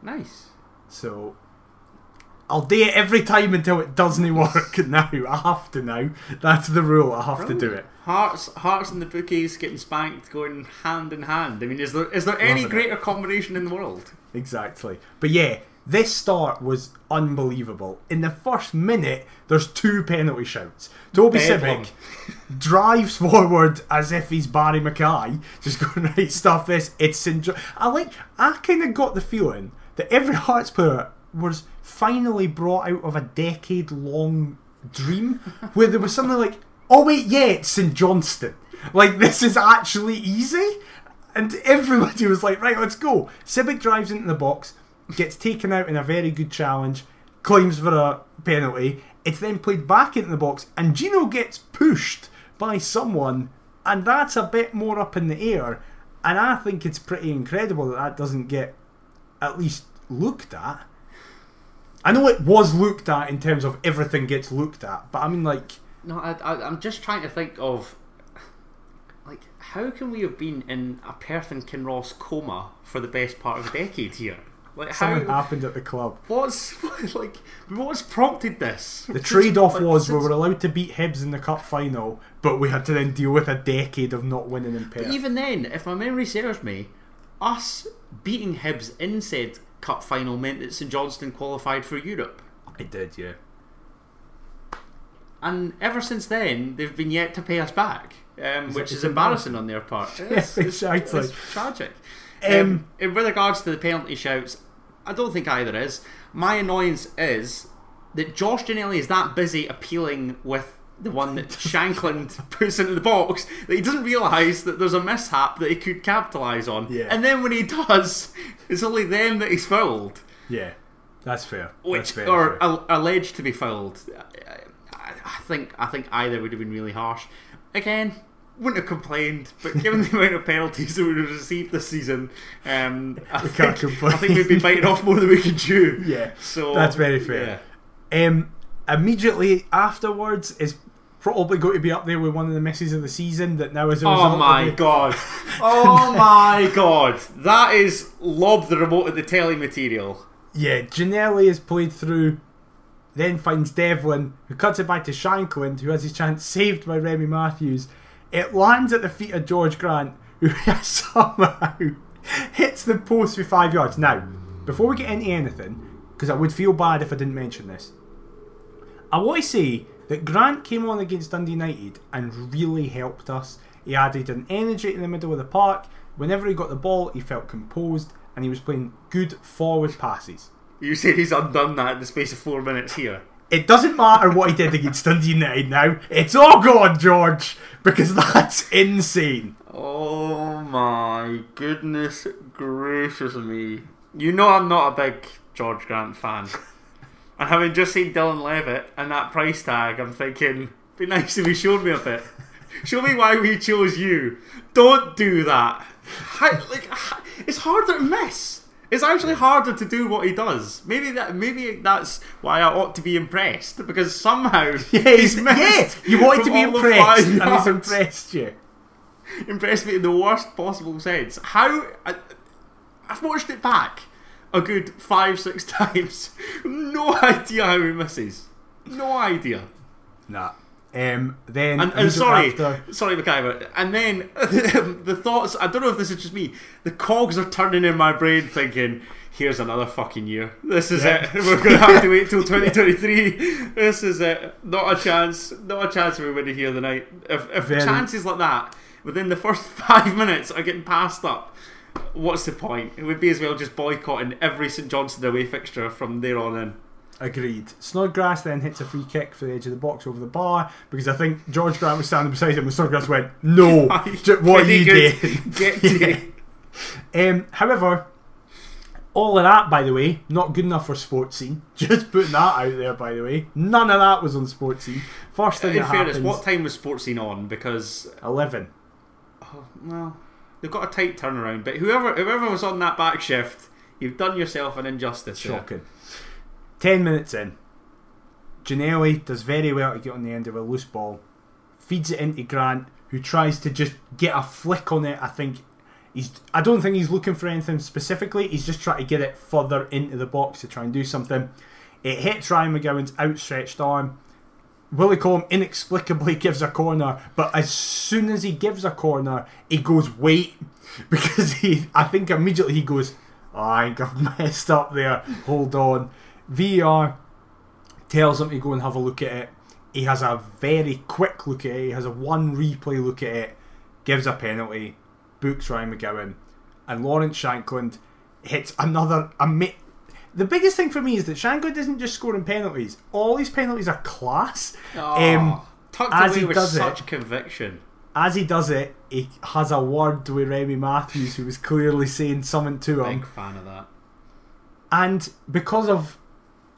Nice. So I'll do it every time until it doesn't work. Now I have to. Now that's the rule. I have Brilliant. to do it. Hearts, Hearts, and the bookies getting spanked, going hand in hand. I mean, is there is there any Loving greater it. combination in the world? Exactly. But yeah, this start was unbelievable. In the first minute, there's two penalty shouts. Toby Civic drives forward as if he's Barrie McKay, just going right stuff. This it's enjoy. I like. I kind of got the feeling that every Hearts player was finally brought out of a decade-long dream where there was something like, oh wait, yeah, it's St Johnstone. Like, this is actually easy. And everybody was like, right, let's go. Civic drives into the box, gets taken out in a very good challenge, claims for a penalty. It's then played back into the box, and Gino gets pushed by someone, and that's a bit more up in the air. And I think it's pretty incredible that that doesn't get at least looked at. I know it was looked at in terms of everything gets looked at, but I mean, like... No, I, I, I'm just trying to think of, like, how can we have been in a Perth and Kinross coma for the best part of a decade here? Like, Something how, happened at the club. What's, like, what's prompted this? The trade-off like, was since... we were allowed to beat Hibs in the cup final, but we had to then deal with a decade of not winning in Perth. But even then, if my memory serves me, us beating Hibs in said cup final meant that St Johnstone qualified for Europe. It did, yeah. And ever since then, they've been yet to pay us back, um, is which is embarrassing on their part. It's, exactly. It's, it's tragic. Um, um, with regards to the penalty shouts, I don't think either is. My annoyance is that Josh Ginnelly is that busy appealing with the one that Shankland puts into the box that he doesn't realise that there's a mishap that he could capitalise on. Yeah. And then when he does, it's only then that he's fouled. Yeah, that's fair. Which that's Or fair. alleged to be fouled. I, I, think, I think either would have been really harsh. Again, wouldn't have complained, but given the amount of penalties that we would have received this season, um, I, we think, can't I think we'd be biting off more than we could chew. Yeah, so, that's very fair. Yeah. Um, immediately afterwards is... probably going to be up there with one of the misses of the season that now is a result. Oh my of the... god. Oh my god. That is lob the remote at the telly material. Yeah, Ginnelly is played through, then finds Devlin, who cuts it back to Shankland, who has his chance saved by Remy Matthews. It lands at the feet of George Grant, who somehow hits the post for five yards. Now, before we get into anything, because I would feel bad if I didn't mention this, I want to say that Grant came on against Dundee United and really helped us. He added an energy in the middle of the park. Whenever he got the ball, he felt composed and he was playing good forward passes. You say he's undone that in the space of four minutes here? It doesn't matter what he did against Dundee United now. It's all gone, George, because that's insane. Oh my goodness gracious me. You know I'm not a big George Grant fan. And having just seen Dylan Levitt and that price tag, I'm thinking, be nice if he showed me a bit. Show me why we chose you. Don't do that. I, like, it's harder to miss. It's actually harder to do what he does. Maybe that. Maybe that's why I ought to be impressed, because somehow yeah, he's missed. Yeah, you wanted to be impressed, and he's impressed you. Impressed me in the worst possible sense. How? I, I've watched it back a good five, six times. No idea how he misses. No idea. Nah. Um, then and, and sorry, after... sorry, McIver. And then the thoughts. I don't know if this is just me. The cogs are turning in my brain, thinking, "Here's another fucking year. This is yeah. it. We're going to have to wait till twenty twenty-three. This is it. Not a chance. Not a chance of we winning here tonight. If, if then... chances like that within the first five minutes are getting passed up, what's the point? It would be as well just boycotting every St Johnstone away fixture from there on in." Agreed. Snodgrass then hits a free kick for the edge of the box over the bar, because I think George Grant was standing beside him and Snodgrass went, "No, what are you doing? Get to it." Um, however, all of that, by the way, not good enough for Sports Scene. Just putting that out there, by the way. None of that was on Sports Scene. First thing uh, in that fairness, happens, what time was Sports Scene on? Because eleven. Oh, well, they've got a tight turnaround. But whoever whoever was on that back shift, you've done yourself an injustice. Shocking. There. Ten minutes in, Ginnelly does very well to get on the end of a loose ball, feeds it into Grant, who tries to just get a flick on it. I think he's I don't think he's looking for anything specifically. He's just trying to get it further into the box to try and do something. It hits Ryan McGowan's outstretched arm. Willie Collum inexplicably gives a corner, but as soon as he gives a corner, he goes wait, because he I think immediately he goes, "Oh, I think I've messed up there, hold on." V A R tells him to go and have a look at it. He has a very quick look at it. He has a one replay look at it. Gives a penalty. Books Ryan McGowan. And Lawrence Shankland hits another... Ama- the biggest thing for me is that Shankland isn't just scoring penalties. All his penalties are class. Oh, um, tucked as away he with does such it, conviction. As he does it, he has a word with Remy Matthews, who was clearly saying something to him. Big fan of that. And because of...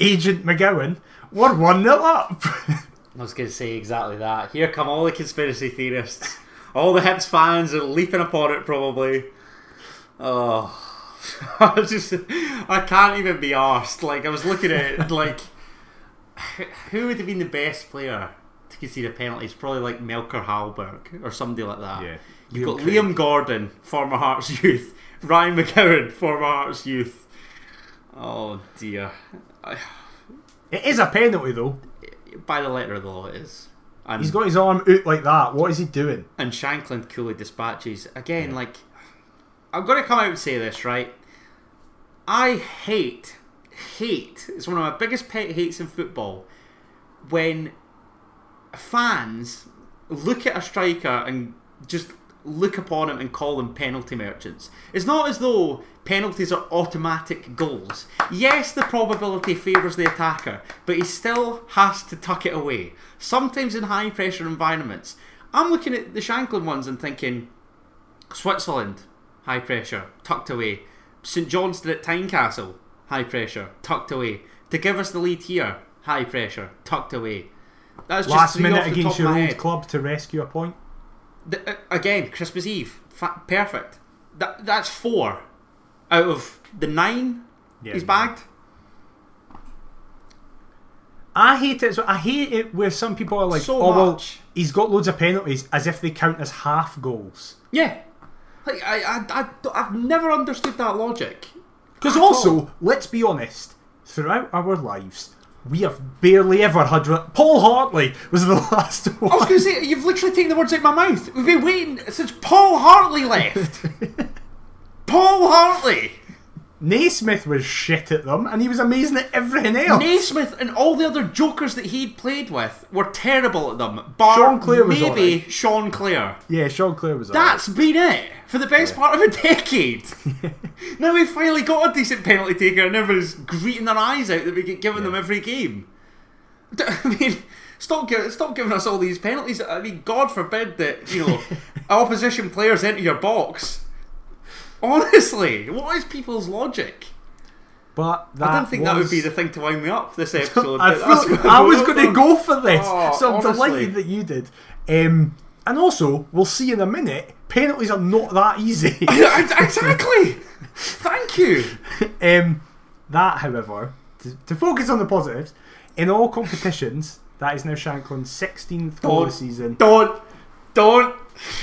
Agent McGowan, we're one nil up. I was going to say exactly that. Here come all the conspiracy theorists. All the Hibs fans are leaping upon it, probably. Oh, I just, I can't even be arsed. Like, I was looking at it, like, who would have been the best player to concede a penalty? It's probably like Melker Hallberg or somebody like that. Yeah. You've got Craig. Liam Gordon, former Hearts youth. Ryan McGowan, former Hearts youth. Oh dear. It is a penalty though. By the letter of the law it is. And he's got his arm out like that. What is he doing? And Shankland coolly dispatches. Again, yeah. like I'm going to come out and say this, right? I hate, hate, it's one of my biggest pet hates in football, when fans look at a striker and just look upon him and call them penalty merchants. It's not as though penalties are automatic goals. Yes, the probability favours the attacker, but he still has to tuck it away. Sometimes in high pressure environments. I'm looking at the Shankland ones and thinking, Switzerland, high pressure, tucked away. St Johnstone at Tynecastle, high pressure, tucked away. To give us the lead here, high pressure, tucked away. That's just last minute against your old club to rescue a point. The, uh, again, Christmas Eve, fa- perfect. That that's four out of the nine yeah, he's bagged. I hate it. So I hate it where some people are like, so "Oh much. Well, he's got loads of penalties," as if they count as half goals. Yeah, like I, I, I I've never understood that logic. Because also, all. let's be honest, throughout our lives, we have barely ever had... Re- Paul Hartley was the last one. I was going to say, you've literally taken the words out of my mouth. We've been waiting since Paul Hartley left. Paul Hartley! Naismith was shit at them, and he was amazing at everything else. Naismith and all the other jokers that he'd played with were terrible at them. Bar Sean Clare was alright. Maybe Sean Clare. Yeah, Sean Clare was alright. That's been it for the best yeah. part of a decade. Now we've finally got a decent penalty taker, and everyone's greeting their eyes out that we get given yeah. them every game. I mean, stop giving, stop giving us all these penalties. I mean, God forbid that, you know, opposition players enter your box. Honestly, what is people's logic? But that I don't think was... that would be the thing to wind me up this episode. I, feel, I was going to go for this, oh, so I'm honestly. delighted that you did. Um, and also, we'll see in a minute, penalties are not that easy. Exactly! Thank you! Um, that, however, to, to focus on the positives, in all competitions, that is now Shankland's sixteenth goal of the season. Don't! Don't!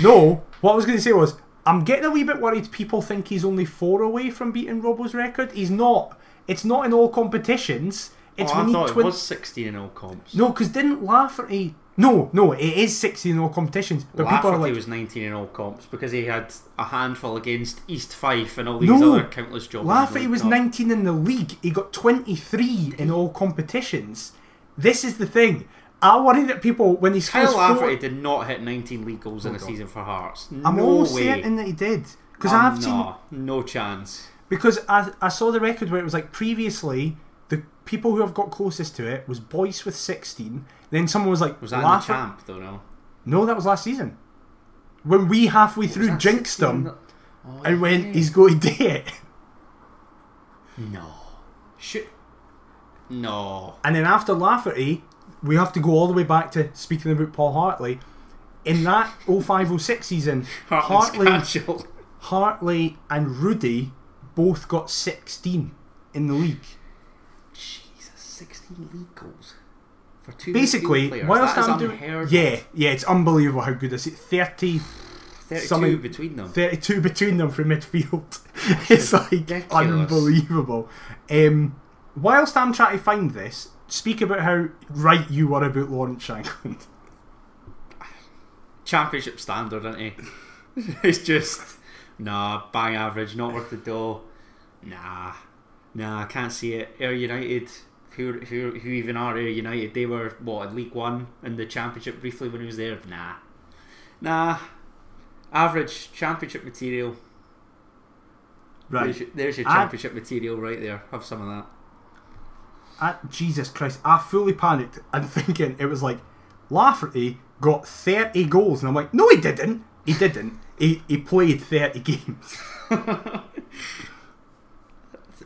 No, what I was going to say was, I'm getting a wee bit worried people think he's only four away from beating Robbo's record. He's not. It's not in all competitions. It's oh, when I thought it was sixteen in all comps. No, because didn't Lafferty... No, no, it is sixteen in all competitions. But Lafferty people are like, was nineteen in all comps because he had a handful against East Fife and all these no, other countless jobs. Lafferty was nineteen in the league. He got twenty-three in all competitions. This is the thing. I worry that people, when he scores Kyle Lafferty four, did not hit nineteen league goals oh in a God. season for Hearts. No I'm almost way. certain that he did. Because um, I've nah, seen... No chance. Because I, I saw the record where it was like, previously, the people who have got closest to it was Boyce with sixteen. Then someone was like... Was that Lafferty. in the champ, though, no? No, that was last season. When we halfway what through jinxed him that... oh, and yeah. went, he's going to do it. No. Shoot. No. And then after Lafferty... We have to go all the way back to speaking about Paul Hartley. In that oh five oh six season, Hartley, Hartley and Rudy both got sixteen in the league. Jesus, sixteen league goals for two. Basically, players. whilst that I'm doing, yeah, yeah, it's unbelievable how good this is. Thirty, thirty-two between them, thirty-two between them for midfield. It's like ridiculous. Unbelievable. Um, whilst I'm trying to find this. Speak about how right you were about Lawrence Shankland. Championship standard, isn't he? It's just, nah, bang average, not worth the dough. Nah, nah, I can't see it. Ayr United, who, who, who even are Ayr United? They were, what, in League One and the Championship briefly when he was there? Nah. Nah, average Championship material. Right. There's your, there's your Championship I... material right there. Have some of that. I, Jesus Christ, I fully panicked and thinking it was like Lafferty got thirty goals and I'm like, no he didn't, he didn't he, he played thirty games.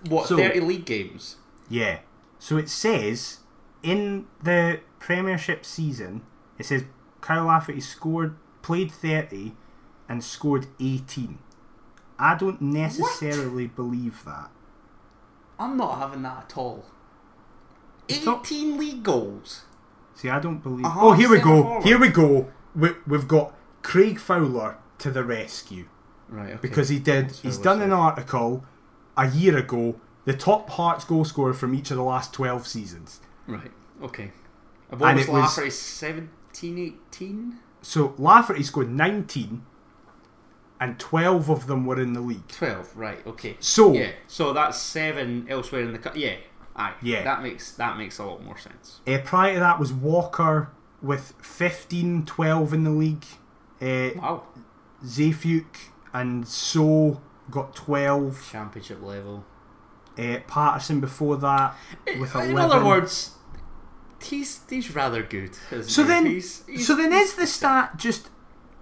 What, so, thirty league games? Yeah, so it says in the Premiership season it says Kyle Lafferty scored, played thirty and scored eighteen. I don't necessarily what? believe that. I'm not having that at all. Eighteen league goals. See, I don't believe. Uh-huh, oh, here we go. Forward. Here we go. We, we've got Craig Fowler to the rescue, right? Okay. Because he did. He's done an article a year ago. The top Hearts goal scorer from each of the last twelve seasons. Right. Okay. What was Lafferty? Seventeen, eighteen. So Lafferty scored nineteen, and twelve of them were in the league. Twelve. Right. Okay. So yeah. So that's seven elsewhere in the cup. Yeah. Aye, yeah. that makes that makes a lot more sense. Uh, prior to that was Walker with fifteen, twelve in the league. Uh, wow. Zafuik and So got twelve. Championship level. Uh, Patterson before that with eleven. In other words, he's he's rather good. So he? then, he's, he's, so then is the stat just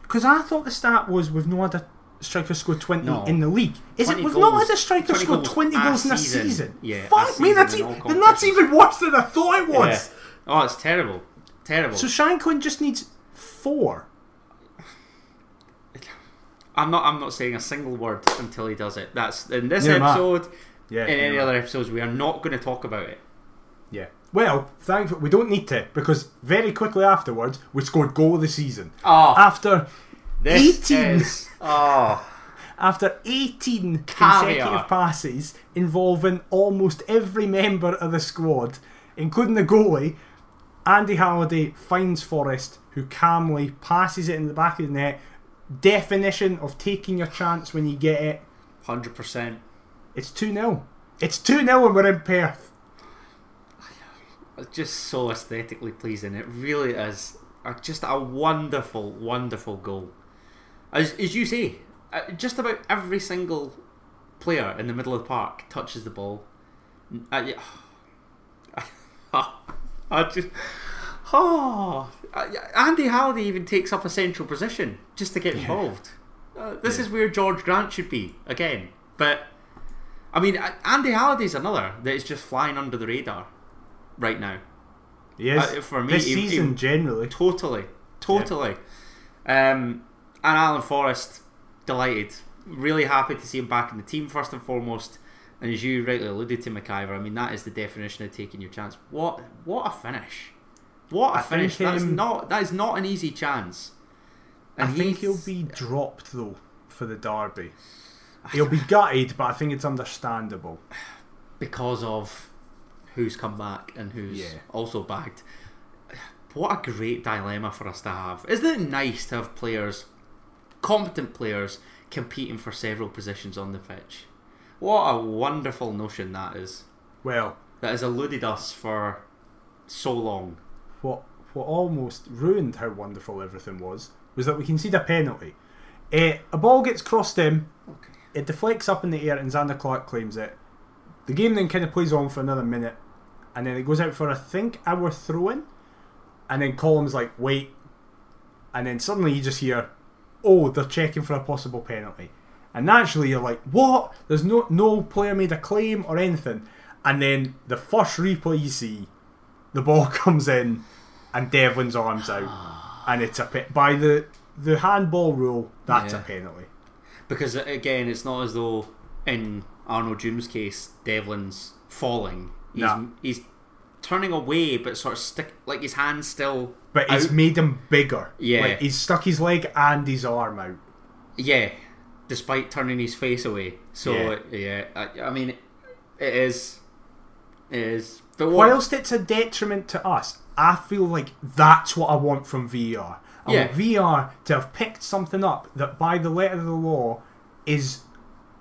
because I thought the stat was we've no other. Striker scored twenty no. in the league. Is it? We've goals, not had a striker score goals twenty goals in a season. season. Yeah, Fuck me, that's, e then that's even worse than I thought it was. Yeah. Oh, it's terrible. Terrible. So Shankland just needs four. I'm not I'm not saying a single word until he does it. That's in this near episode, yeah, in any other episodes, we are not going to talk about it. Yeah. Well, thankfully, we don't need to, because very quickly afterwards, we scored goal of the season. Oh. After... This eighteen is, oh. After eighteen Caviar. consecutive passes involving almost every member of the squad, including the goalie, Andy Halliday finds Forrest, who calmly passes it in the back of the net. Definition of taking your chance when you get it. one hundred percent. It's two nil. It's two nil and we're in Perth. It's just so aesthetically pleasing. It really is. Just a wonderful, wonderful goal. As, as you say, just about every single player in the middle of the park touches the ball. I, I just... Oh, Andy Halliday even takes up a central position just to get involved. Yeah. Uh, this yeah. is where George Grant should be again. But I mean, Andy Halliday's another that is just flying under the radar right now. Yes, uh, for me, this he, season he, generally, totally, totally. Yeah. Um, and Alan Forrest, delighted, really happy to see him back in the team first and foremost. And as you rightly alluded to, McIver, I mean that is the definition of taking your chance. What what a finish! What a I finish! Think, that is um, not that is not an easy chance. And I think he'll be dropped though for the derby. He'll be gutted, but I think it's understandable because of who's come back and who's yeah. also bagged. What a great dilemma for us to have! Isn't it nice to have players, competent players, competing for several positions on the pitch? What a wonderful notion that is. Well, that has eluded us for so long. What what almost ruined how wonderful everything was was that we concede a penalty. Uh, a ball gets crossed in, okay. it deflects up in the air, and Zander Clark claims it. The game then kind of plays on for another minute, and then it goes out for I think our throw-in, and then Colum's like wait, and then suddenly you just hear, oh, they're checking for a possible penalty, and naturally you're like what? There's no no player made a claim or anything, and then the first replay you see, the ball comes in, and Devlin's arms out, and it's a pe by the the handball rule. That's yeah. a penalty, because again, it's not as though in Arnold Jume's case, Devlin's falling. He's nah. he's turning away, but sort of stick like his hand's still. But it's made him bigger. Yeah, like, he's stuck his leg and his arm out. Yeah, despite turning his face away. So yeah, yeah I, I mean, it is, it is. But whilst it's a detriment to us, I feel like that's what I want from V R. I yeah. want V R to have picked something up that by the letter of the law is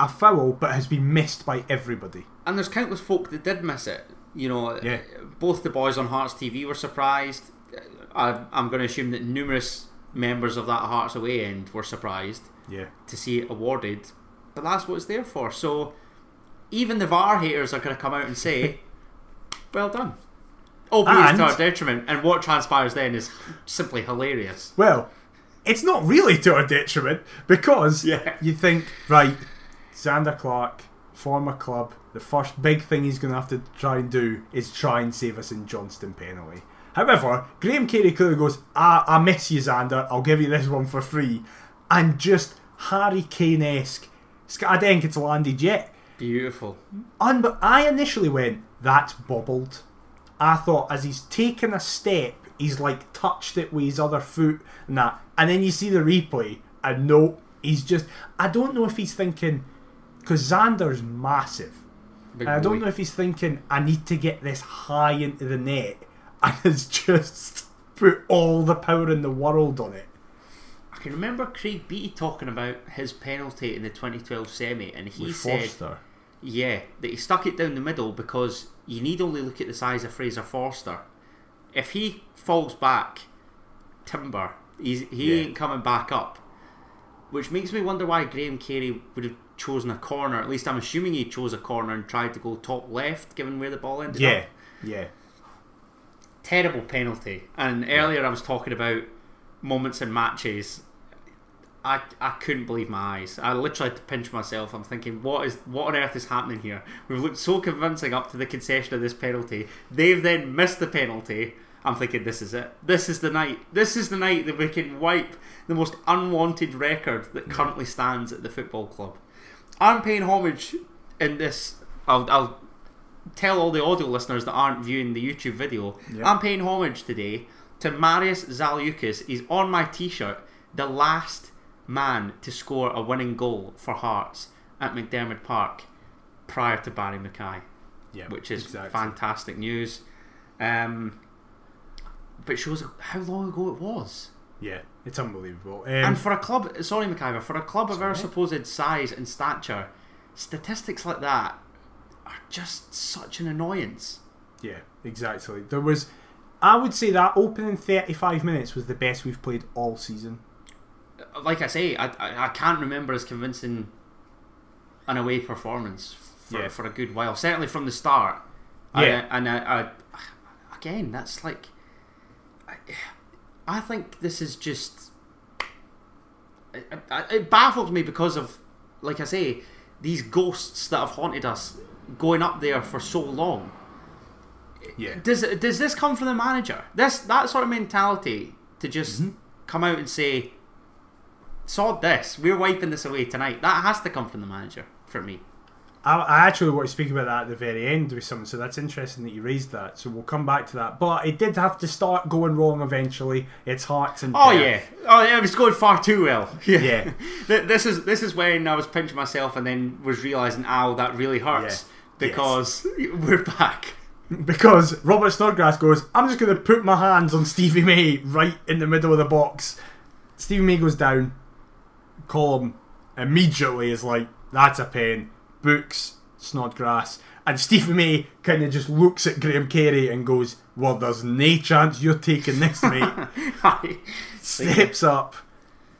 a foul but has been missed by everybody. And there's countless folk that did miss it. You know, yeah. both the boys on Hearts T V were surprised. I, I'm going to assume that numerous members of that Hearts Away end were surprised yeah. to see it awarded. But that's what it's there for. So even the V A R haters are going to come out and say... Well done. Oh, but it's to our detriment, and what transpires then is simply hilarious. Well, it's not really to our detriment, because yeah. you think, right, Zander Clark, former club, the first big thing he's going to have to try and do is try and save us in Johnston penalty. However, Graham Carey clearly goes, I, I miss you, Zander, I'll give you this one for free. And just Harry Kane-esque, I think it's landed yet. Beautiful. And but I initially went, that's bobbled. I thought as he's taken a step, he's like touched it with his other foot and that. And then you see the replay, and no, he's just. I don't know if he's thinking, because Zander's massive. Big and I don't boy. know if he's thinking, I need to get this high into the net, and has just put all the power in the world on it. I can remember Craig Beattie talking about his penalty in the twenty twelve semi, and he with said. Forster. Yeah, that he stuck it down the middle because you need only look at the size of Fraser Forster. If he falls back, timber, he's, he yeah. ain't coming back up. Which makes me wonder why Graham Carey would have chosen a corner. At least I'm assuming he chose a corner and tried to go top left, given where the ball ended yeah. up. Yeah, yeah. Terrible penalty. And earlier yeah. I was talking about moments in matches. I, I couldn't believe my eyes. I literally had to pinch myself. I'm thinking, what is what on earth is happening here? We've looked so convincing up to the concession of this penalty. They've then missed the penalty. I'm thinking, this is it. This is the night. This is the night that we can wipe the most unwanted record that currently stands at the football club. I'm paying homage in this. I'll, I'll tell all the audio listeners that aren't viewing the YouTube video. Yep. I'm paying homage today to Marius Zaliukas. He's on my T-shirt. The last man to score a winning goal for Hearts at McDermott Park prior to Barrie McKay, yeah, which is exactly. fantastic news. Um, but shows how long ago it was. Yeah, it's unbelievable. Um, and for a club, sorry McIver, for a club sorry. of our supposed size and stature, statistics like that are just such an annoyance. Yeah, exactly. There was, I would say that opening thirty-five minutes was the best we've played all season. Like I say, I, I, I can't remember as convincing an away performance for, yeah. for a good while, certainly from the start. Yeah. I, and I, I, again, that's like, I, I think this is just, it, it baffles me because of, like I say, these ghosts that have haunted us going up there for so long. Yeah. Does does this come from the manager? This that sort of mentality to just mm-hmm. come out and say, sod this, we're wiping this away tonight. That has to come from the manager for me. I, I actually want to speak about that at the very end with someone, so that's interesting that you raised that. So we'll come back to that. But it did have to start going wrong eventually. It's Hearts and Oh Perth. yeah. Oh yeah, it was going far too well. Yeah. yeah. this is this is when I was pinching myself and then was realising, ow, that really hurts yeah. because yes. we're back. Because Robert Snodgrass goes, I'm just going to put my hands on Stevie May right in the middle of the box. Stevie May goes down. Colum immediately is like, that's a pen. Books Snodgrass. And Stevie May kind of just looks at Graham Carey and goes, well, there's no chance you're taking this, mate. Steps up.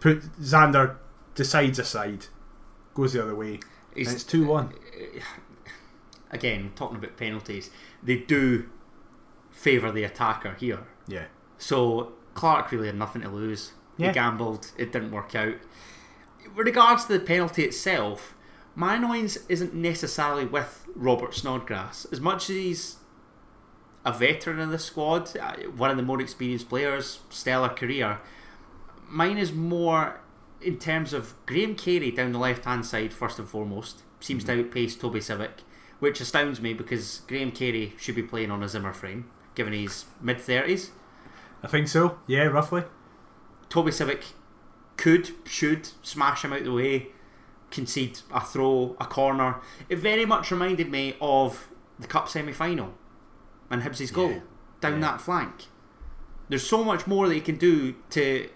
Put Zander decides aside. Goes the other way. He's, and it's two one. Uh, again, talking about penalties. They do favour the attacker here. Yeah. So Clark really had nothing to lose. Yeah. He gambled. It didn't work out. With regards to the penalty itself, my annoyance isn't necessarily with Robert Snodgrass. As much as he's a veteran in the squad, one of the more experienced players, stellar career, mine is more in terms of Graham Carey down the left-hand side, first and foremost. Seems mm-hmm. to outpace Toby Civic. Which astounds me because Graham Carey should be playing on a Zimmer frame, given he's mid-thirties. I think so, yeah, roughly. Toby Civic could, should, smash him out the way, concede a throw, a corner. It very much reminded me of the Cup semi-final and Hibs' goal yeah. down yeah. that flank. There's so much more that he can do to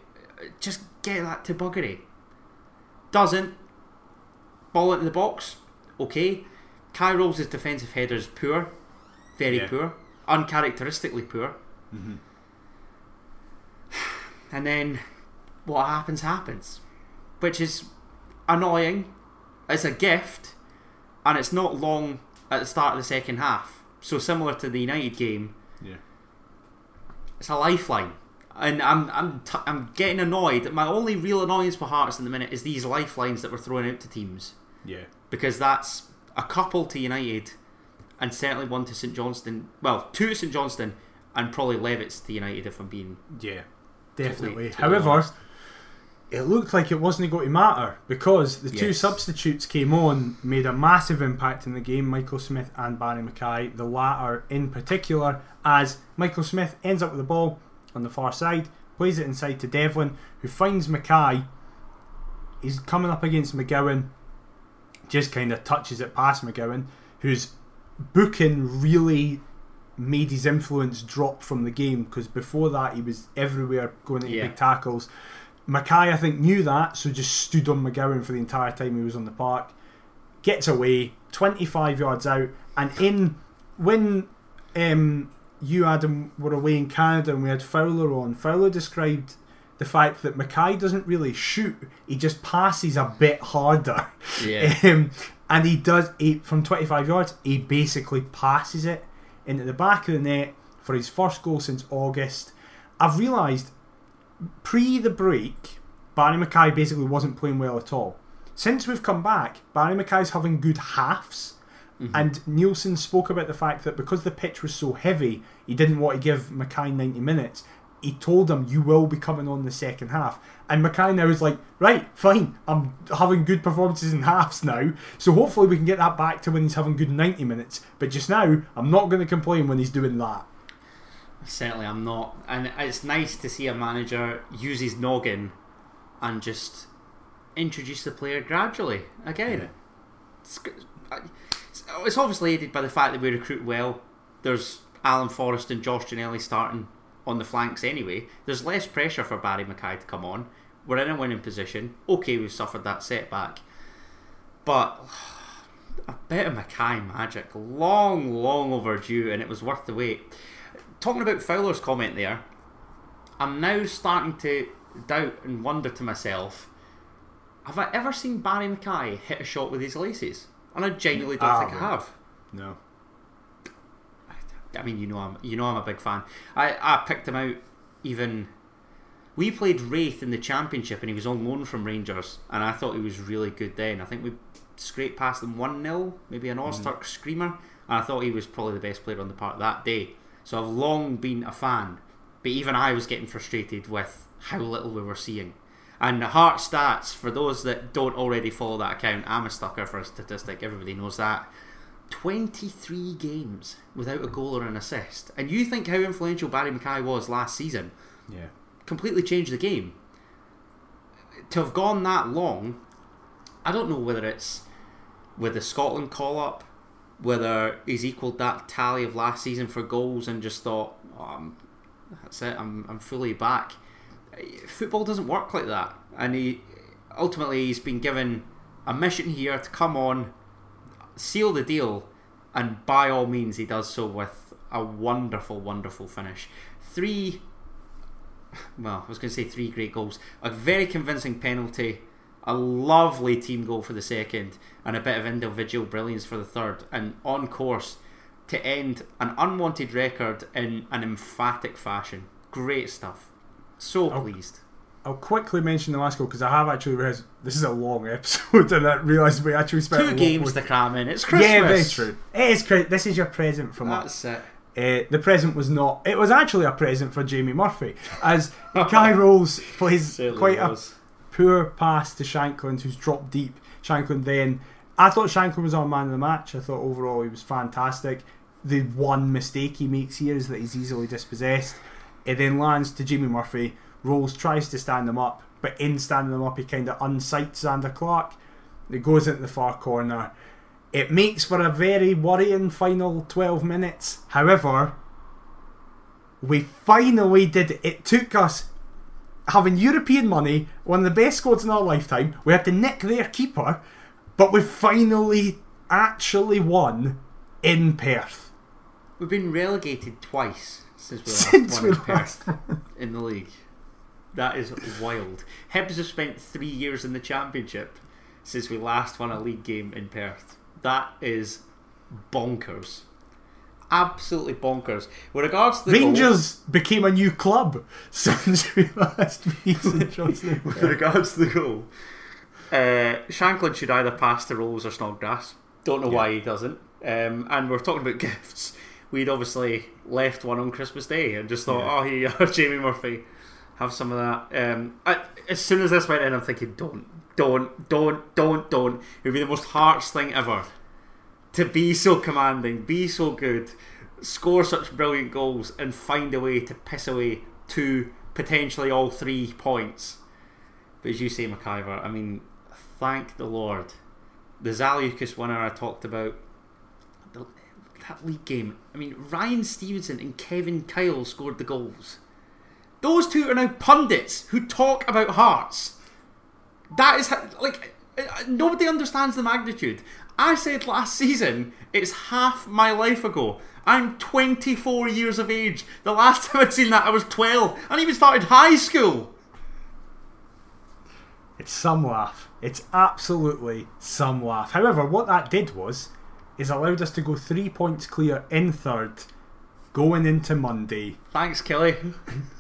just get that to buggery. Doesn't. Ball into the box, okay. Kyroll's defensive header is poor, very yeah. poor, uncharacteristically poor. Mm-hmm. And then what happens, happens. Which is annoying. It's a gift, and it's not long at the start of the second half. So similar to the United game, yeah. it's a lifeline. And I'm I'm t- I'm getting annoyed. My only real annoyance for Hearts in the minute is these lifelines that we're throwing out to teams. Yeah. Because that's a couple to United, and certainly one to St Johnstone. Well, two to St Johnstone, and probably Levitt's to United, if I'm being yeah, definitely. Totally, totally However, honest. It looked like it wasn't going to matter because the yes. two substitutes came on, made a massive impact in the game. Michael Smith and Barrie McKay, the latter in particular, as Michael Smith ends up with the ball on the far side, plays it inside to Devlin, who finds McKay. He's coming up against McGowan. Just kind of touches it past McGowan, whose booking really made his influence drop from the game because before that he was everywhere going into yeah. big tackles. McKay, I think, knew that, so just stood on McGowan for the entire time he was on the park. Gets away, twenty-five yards out, and in when um, you, Adam, were away in Canada and we had Fowler on, Fowler described the fact that McKay doesn't really shoot, he just passes a bit harder. Yeah. Um, and he does, he, from twenty-five yards, he basically passes it into the back of the net for his first goal since August. I've realised, pre the break, Barrie McKay basically wasn't playing well at all. Since we've come back, Barrie McKay's having good halves, mm-hmm. and Nielsen spoke about the fact that because the pitch was so heavy, he didn't want to give McKay ninety minutes. He told him, you will be coming on the second half. And McKay now is like, right, fine, I'm having good performances in halves now, so hopefully we can get that back to when he's having good ninety minutes. But just now, I'm not going to complain when he's doing that. Certainly I'm not. And it's nice to see a manager use his noggin and just introduce the player gradually. Again, yeah. it's, it's obviously aided by the fact that we recruit well. There's Alan Forrest and Josh Ginnelly starting on the flanks anyway. There's less pressure for Barrie McKay to come on. We're in a winning position. Okay, we've suffered that setback, but a bit of McKay magic. Long, long overdue, and it was worth the wait. Talking about Fowler's comment there, I'm now starting to doubt and wonder to myself, have I ever seen Barrie McKay hit a shot with his laces? And I genuinely don't ah, think well. I have. No. I mean, you know I'm you know I'm a big fan. I, I picked him out even... We played Wraith in the Championship and he was on loan from Rangers, and I thought he was really good then. I think we scraped past them one nil, maybe an Ozturk mm. screamer, and I thought he was probably the best player on the park that day. So I've long been a fan, but even I was getting frustrated with how little we were seeing. And the Heart Stats, for those that don't already follow that account, I'm a sucker for a statistic, everybody knows that. twenty-three games without a goal or an assist. And you think how influential Barrie McKay was last season. Yeah. Completely changed the game. To have gone that long, I don't know whether it's with the Scotland call-up, whether he's equalled that tally of last season for goals and just thought, oh, I'm, that's it, I'm, I'm fully back. Football doesn't work like that, and he ultimately he's been given a mission here to come on, seal the deal, and by all means he does so with a wonderful, wonderful finish. Three, well, I was going to say three great goals, a very convincing penalty, a lovely team goal for the second, and a bit of individual brilliance for the third, and on course to end an unwanted record in an emphatic fashion. Great stuff. So pleased. I'll, I'll quickly mention the last goal because I have actually realised this is a long episode and I realised we actually spent two games to cram in. It's Christmas. Yeah, very true. It is Christmas. This is your present from us. That's it. Uh, the present was not. It was actually a present for Jamie Murphy, as Kyroll plays quite was. a poor pass to Shankland, who's dropped deep. Shankland then. I thought Shankland was our man of the match. I thought overall he was fantastic. The one mistake he makes here is that he's easily dispossessed. It then lands to Jamie Murphy. Rolls tries to stand him up, but in standing him up, he kind of unsights Zander Clark. It goes into the far corner. It makes for a very worrying final twelve minutes. However, we finally did it. It took us having European money, one of the best squads in our lifetime. We had to nick their keeper, but we finally actually won in Perth. We've been relegated twice. Since we last Since won we in Perth in the league. That is wild. Hibs have spent three years in the Championship since we last won a league game in Perth. That is bonkers. Absolutely bonkers. With regards to the Rangers goal, became a new club since we last beat St Johnstone. With regards to the goal, uh, Shankland should either pass to Rolls or Snodgrass. Don't know yeah. why he doesn't. Um, and we're talking about gifts. We'd obviously left one on Christmas Day and just thought, yeah. oh, here you are, Jamie Murphy, have some of that. Um, I, as soon as this went in, I'm thinking, don't, don't, don't, don't, don't. It would be the most Hearts thing ever to be so commanding, be so good, score such brilliant goals, and find a way to piss away two, potentially all three points. But as you say, McIver, I mean, thank the Lord. The Zaliukas winner I talked about, the, that league game, I mean, Ryan Stevenson and Kevin Kyle scored the goals. Those two are now pundits who talk about Hearts. That is how, like, nobody understands the magnitude. I said last season, it's half my life ago. I'm twenty-four years of age. The last time I'd seen that, I was twelve. I hadn't even started high school. It's some laugh. It's absolutely some laugh. However, what that did was, is allowed us to go three points clear in third, going into Monday. Thanks, Kelly.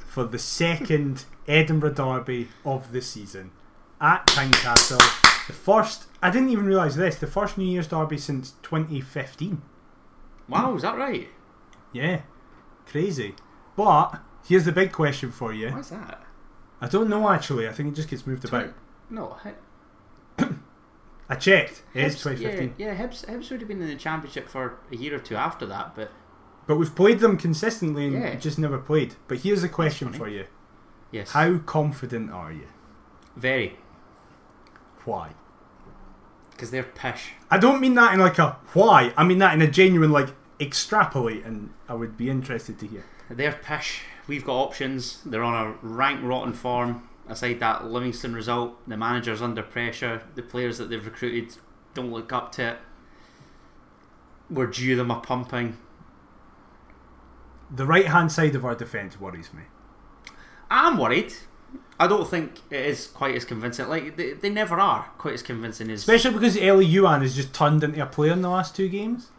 For the second Edinburgh derby of the season at Tynecastle. The first, I didn't even realise this, the first New Year's derby since twenty fifteen. Wow, is that right? Yeah, crazy. But here's the big question for you. What's that? I don't know actually, I think it just gets moved Tw about. No, I... I checked. It Hibs, is twenty fifteen. Yeah, yeah, Hibs, Hibs would have been in the Championship for a year or two after that, but... But we've played them consistently and yeah. just never played. But here's a question for you. Yes. How confident are you? Very. Why? Because they're pish. I don't mean that in like a why. I mean that in a genuine like extrapolate, and I would be interested to hear. They're pish. We've got options. They're on a rank rotten form. Aside that Livingston result, the manager's under pressure, the players that they've recruited don't look up to it. were due them a pumping. The right-hand side of our defence worries me. I'm worried. I don't think it is quite as convincing. Like they, they never are quite as convincing as... Especially because Ellie Yuan has just turned into a player in the last two games.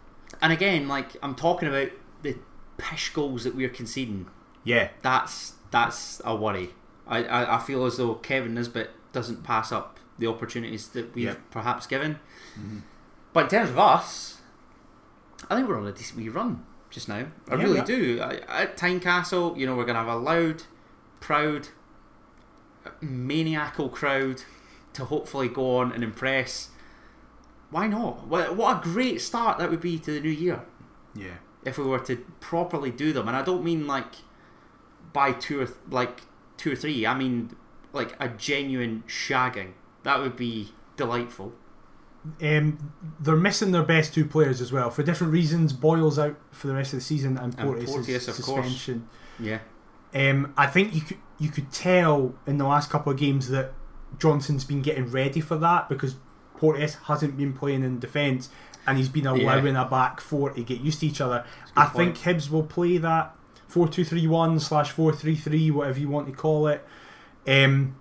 And again, like I'm talking about the pish goals that we're conceding. Yeah. That's that's a worry. I, I, I feel as though Kevin Nisbet doesn't pass up the opportunities that we've yeah. perhaps given. Mm-hmm. But in terms of us, I think we're on a decent wee run just now. I yeah, really yeah. do. At Tynecastle, you know, we're going to have a loud, proud, maniacal crowd to hopefully go on and impress. Why not? What a great start that would be to the new year. Yeah. If we were to properly do them, and I don't mean like by two or th- like two or three, I mean like a genuine shagging. That would be delightful. Um, they're missing their best two players as well for different reasons. Boyle's out for the rest of the season, and Porteous of suspension. Course. Yeah, um, I think you could you could tell in the last couple of games that Johnson's been getting ready for that because Porteous hasn't been playing in defence, and he's been allowing yeah. a back four to get used to each other. I point. think Hibs will play that four two three one slash four three three, whatever you want to call it. Um,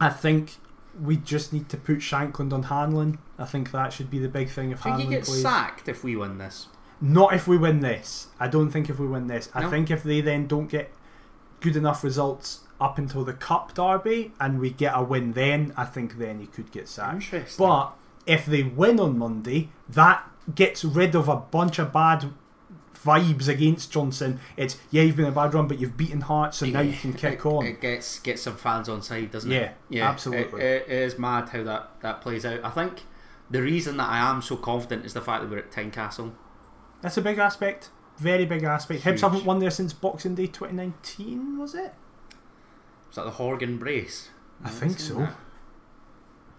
I think. We just need to put Shankland on Hanlon. I think that should be the big thing if Hanlon plays. Do you think he gets sacked if we win this? Not if we win this. I don't think if we win this. No. I think if they then don't get good enough results up until the Cup derby and we get a win then, I think then he could get sacked. But if they win on Monday, that gets rid of a bunch of bad vibes against Johnson. It's, yeah, you've been a bad run, but you've beaten Hearts, so yeah, now you can kick it, on. It gets gets some fans on side, doesn't yeah, it? Yeah, absolutely. It, it is mad how that, that plays out. I think the reason that I am so confident is the fact that we're at Tynecastle. That's a big aspect. Very big aspect. Huge. Hibs haven't won there since Boxing Day twenty nineteen, was it? Was that the Horgan Brace? I, I think so. That.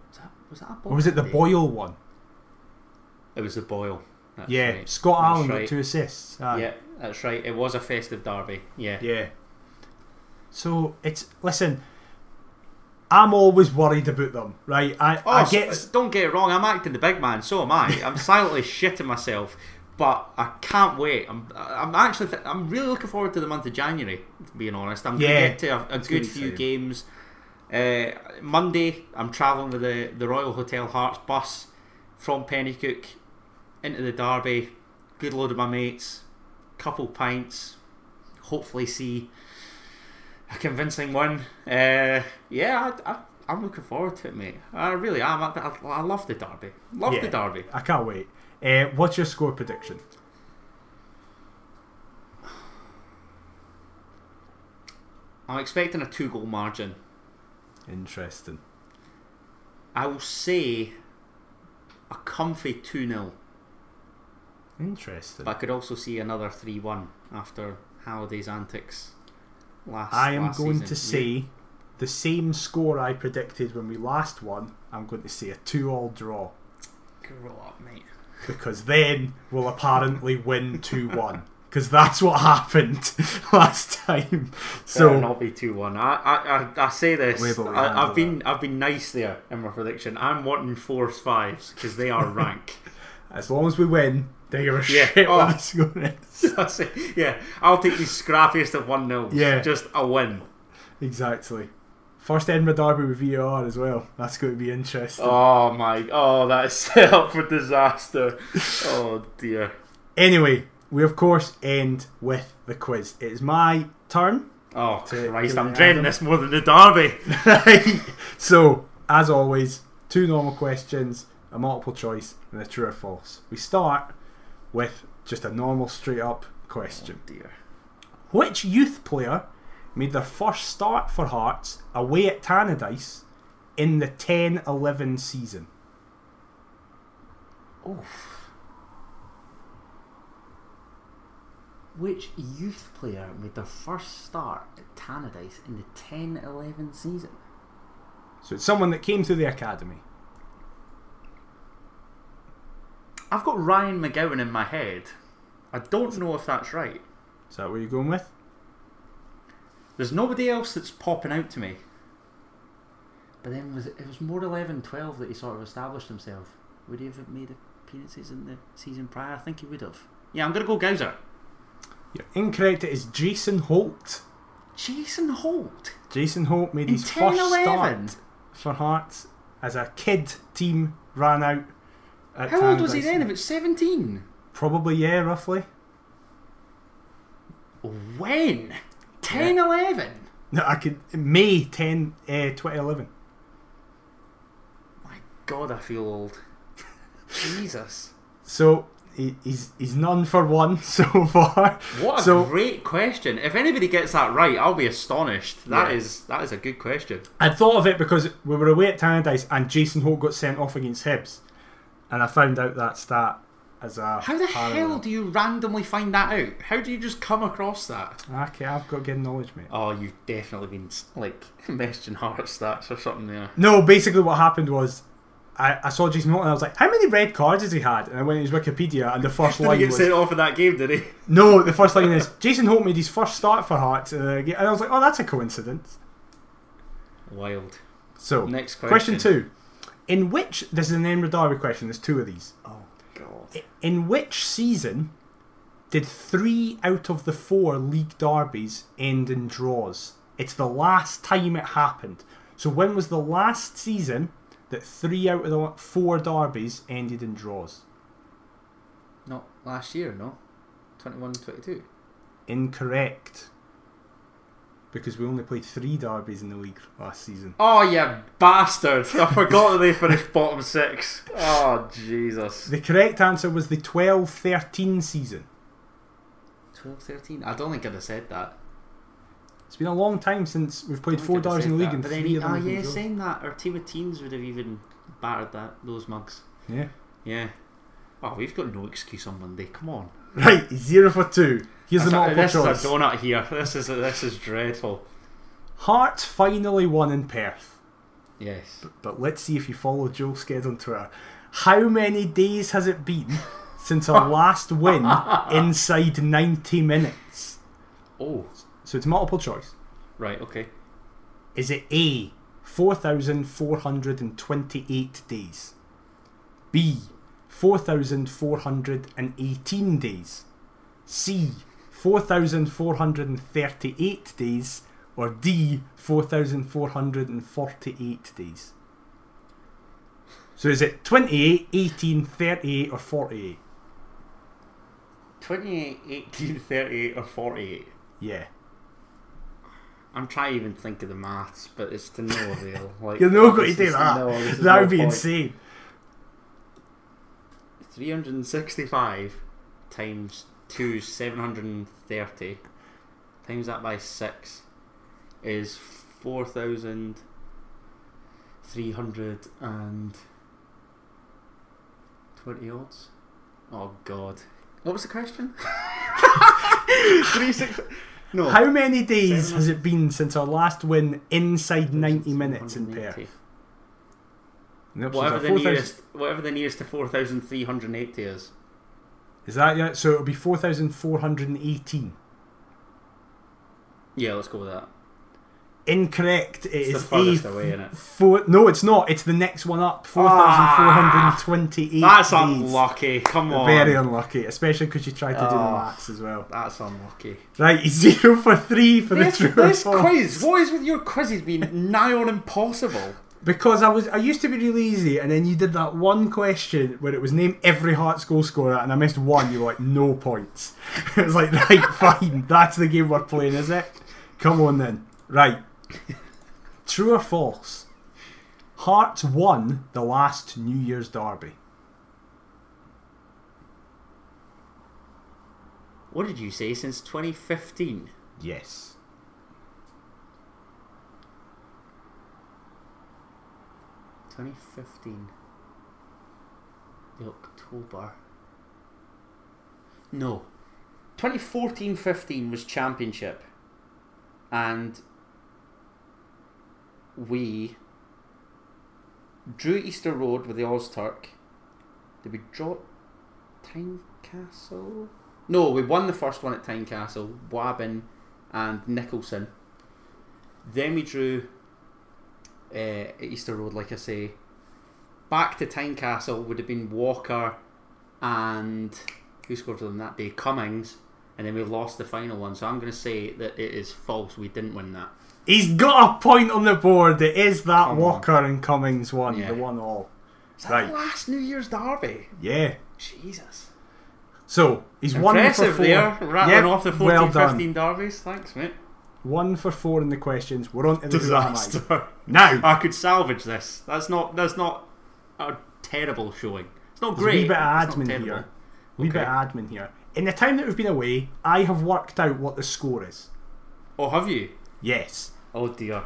Was, that, was that a Boxing Or was it the Day? Boyle one? It was the Boyle. That's yeah, right. Scott that's Allen right. got two assists. Uh, yeah, that's right. It was a festive derby. Yeah, yeah. So it's listen. I'm always worried about them, right? I, oh, I get. So, don't get it wrong. I'm acting the big man. So am I. I'm silently shitting myself, but I can't wait. I'm. I'm actually. Th- I'm really looking forward to the month of January. Being honest, I'm going yeah, to get to a, a good few games. Uh, Monday, I'm travelling with the the Royal Hotel Hearts bus from Pennycook into the derby, good load of my mates, couple pints, hopefully see a convincing one. Uh, yeah, I, I, I'm looking forward to it, mate. I really am. I, I, I love the derby. Love yeah, the derby. I can't wait. Uh, what's your score prediction? I'm expecting a two-goal margin. Interesting. I will say a comfy two nil. Interesting. But I could also see another three one after Halliday's antics last season. I am going to say the same score I predicted when we last won. I'm going to say a two all draw. Grow up, mate. Because then we'll apparently win two one. Because that's what happened last time. So it'll not be two one. I, I, I, I say this. I, I've been that. I've been nice there in my prediction. I'm wanting fours, fives because they are rank. As long as we win, they give a yeah. shit oh. what the score is. Yeah, I'll take the scrappiest of one nil. Yeah. Just a win. Exactly. First Edinburgh derby with V A R as well. That's going to be interesting. Oh my, oh that is set up for disaster. Oh dear. Anyway, we of course end with the quiz. It is my turn. Oh Christ, I'm dreading this more than the derby. Right. So, as always, two normal questions, a multiple choice, and a true or false. We start with just a normal straight up question. Oh dear. Which youth player made their first start for Hearts away at Tannadice in the ten eleven season? Oh. Which youth player made their first start at Tannadice in the ten eleven season? So it's someone that came through the academy. I've got Ryan McGowan in my head. I don't know if that's right. Is that what you're going with? There's nobody else that's popping out to me. But then was it, it was more eleven twelve that he sort of established himself. Would he have made a appearances in the season prior. I think he would have. Yeah, I'm going to go Gowser. You're incorrect. It is Jason Holt. Jason Holt? Jason Holt made in his first start for Hearts as a kid team ran out at How Tannadice. Old was he then? If it's seventeen? Probably, yeah, roughly. When? ten eleven? Yeah. No, I could... May tenth, uh, twenty eleven. My God, I feel old. Jesus. So... He's, he's none for one so far. What a so, great question. If anybody gets that right, I'll be astonished. That yeah. is that is a good question. I thought of it because we were away at Tannadice and Jason Holt got sent off against Hibs. And I found out that stat as a... How the parallel. Hell do you randomly find that out? How do you just come across that? Okay, I've got good knowledge, mate. Oh, you've definitely been like messaging Heart stats or something there. No, basically what happened was... I saw Jason Holt and I was like, how many red cards has he had? And I went to his Wikipedia and the first did line was... Did he get sent off in that game, did he? No, the first line is, Jason Holt made his first start for Hearts. Uh, and I was like, oh, that's a coincidence. Wild. So, next question. Question two. In which... This is an Edinburgh Derby question. There's two of these. Oh, God. In which season did three out of the four league derbies end in draws? It's the last time it happened. So when was the last season... that three out of the four derbies ended in draws? Not last year, no. twenty-one twenty-two. Incorrect. Because we only played three derbies in the league last season. Oh, you bastard! I forgot that they finished bottom six. Oh, Jesus. The correct answer was the twelve thirteen season. twelve thirteen? I don't think I'd have said that. It's been a long time since we've played four derbies in the league, and three of them have been draws. Ah, yeah, saying that, our team of teens would have even battered that those mugs. Yeah. Yeah. Oh, we've got no excuse on Monday. Come on. Right, zero for two. Here's the multiple choice. This is a donut here. This is this is dreadful. Hearts finally won in Perth. Yes. But, but let's see if you follow Joel Sked on Twitter. How many days has it been since our last win inside ninety minutes? Oh. So it's multiple choice. Right, okay. Is it A, four thousand four hundred twenty-eight days? B, four thousand four hundred eighteen days? C, four thousand four hundred thirty-eight days? Or D, four thousand four hundred forty-eight days? So is it twenty-eight, eighteen, thirty-eight or forty-eight? twenty-eight, eighteen, thirty-eight or forty-eight? Yeah. I'm trying to even think of the maths, but it's to no avail. Like, you're not going to do that. No, that no would be point. Insane. three hundred sixty-five times two, seven hundred thirty times that by six is four thousand three hundred twenty odds. Oh, God. What was the question? three six... No. How many days seven, has it been since our last win inside ninety minutes in Perth? Whatever the, nearest, whatever the nearest to four thousand three hundred eighty is. Is that it? So it'll be four thousand four hundred eighteen. Yeah, let's go with that. Incorrect. It it's is the furthest away, isn't it? Four, no, it's not. It's the next one up. four thousand four hundred twenty-eight. Ah, that's days. Unlucky. Come on. Very unlucky, especially because you tried to oh, do the maths as well. That's unlucky. Right, zero for three for this, the true this quiz. What is with your quizzes being nigh on impossible? Because I was, I used to be really easy, and then you did that one question where it was name every Hearts goal scorer, and I missed one. You were like, no points. It was like, right, fine. That's the game we're playing, is it? Come on then. Right. True or false? Hearts won the last New Year's derby. What did you say? Since twenty fifteen? Yes. twenty fifteen. The October. No. twenty fourteen fifteen was championship. And... we drew Easter Road with the Ozturk. Did we draw Tynecastle? No, we won the first one at Tynecastle, Wabbin and Nicholson. Then we drew uh, at Easter Road, like I say. Back to Tynecastle would have been Walker and who scored for them that day? Cummings, and then we lost the final one. So I'm going to say that it is false. We didn't win that. He's got a point on the board. It is that Come Walker on. and Cummings one, yeah. the one all. Is that right. the last New Year's derby? Yeah. Jesus. So he's Impressive one for four. There, rattling yep. off the fourteen fifteen well derbies. Thanks, mate. One for four in the questions. We're on to the disaster now. I could salvage this. That's not. That's not a terrible showing. It's not great. There's a wee bit of admin here. Okay. Wee bit of admin here. In the time that we've been away, I have worked out what the score is. Oh, have you? Yes. Oh dear.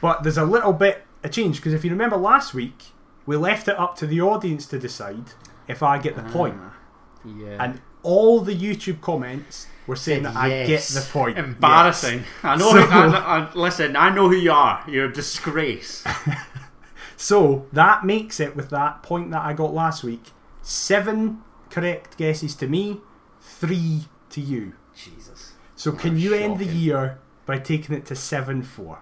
But there's a little bit of change because if you remember last week, we left it up to the audience to decide if I get the ah, point. Yeah. And all the YouTube comments were saying that yes. I get the point. Embarrassing. Yes. I know. So, I, I, listen, I know who you are. You're a disgrace. So that makes it, with that point that I got last week, seven correct guesses to me, three to you. Jesus. So can That's you shocking. end the year by taking it to seven four?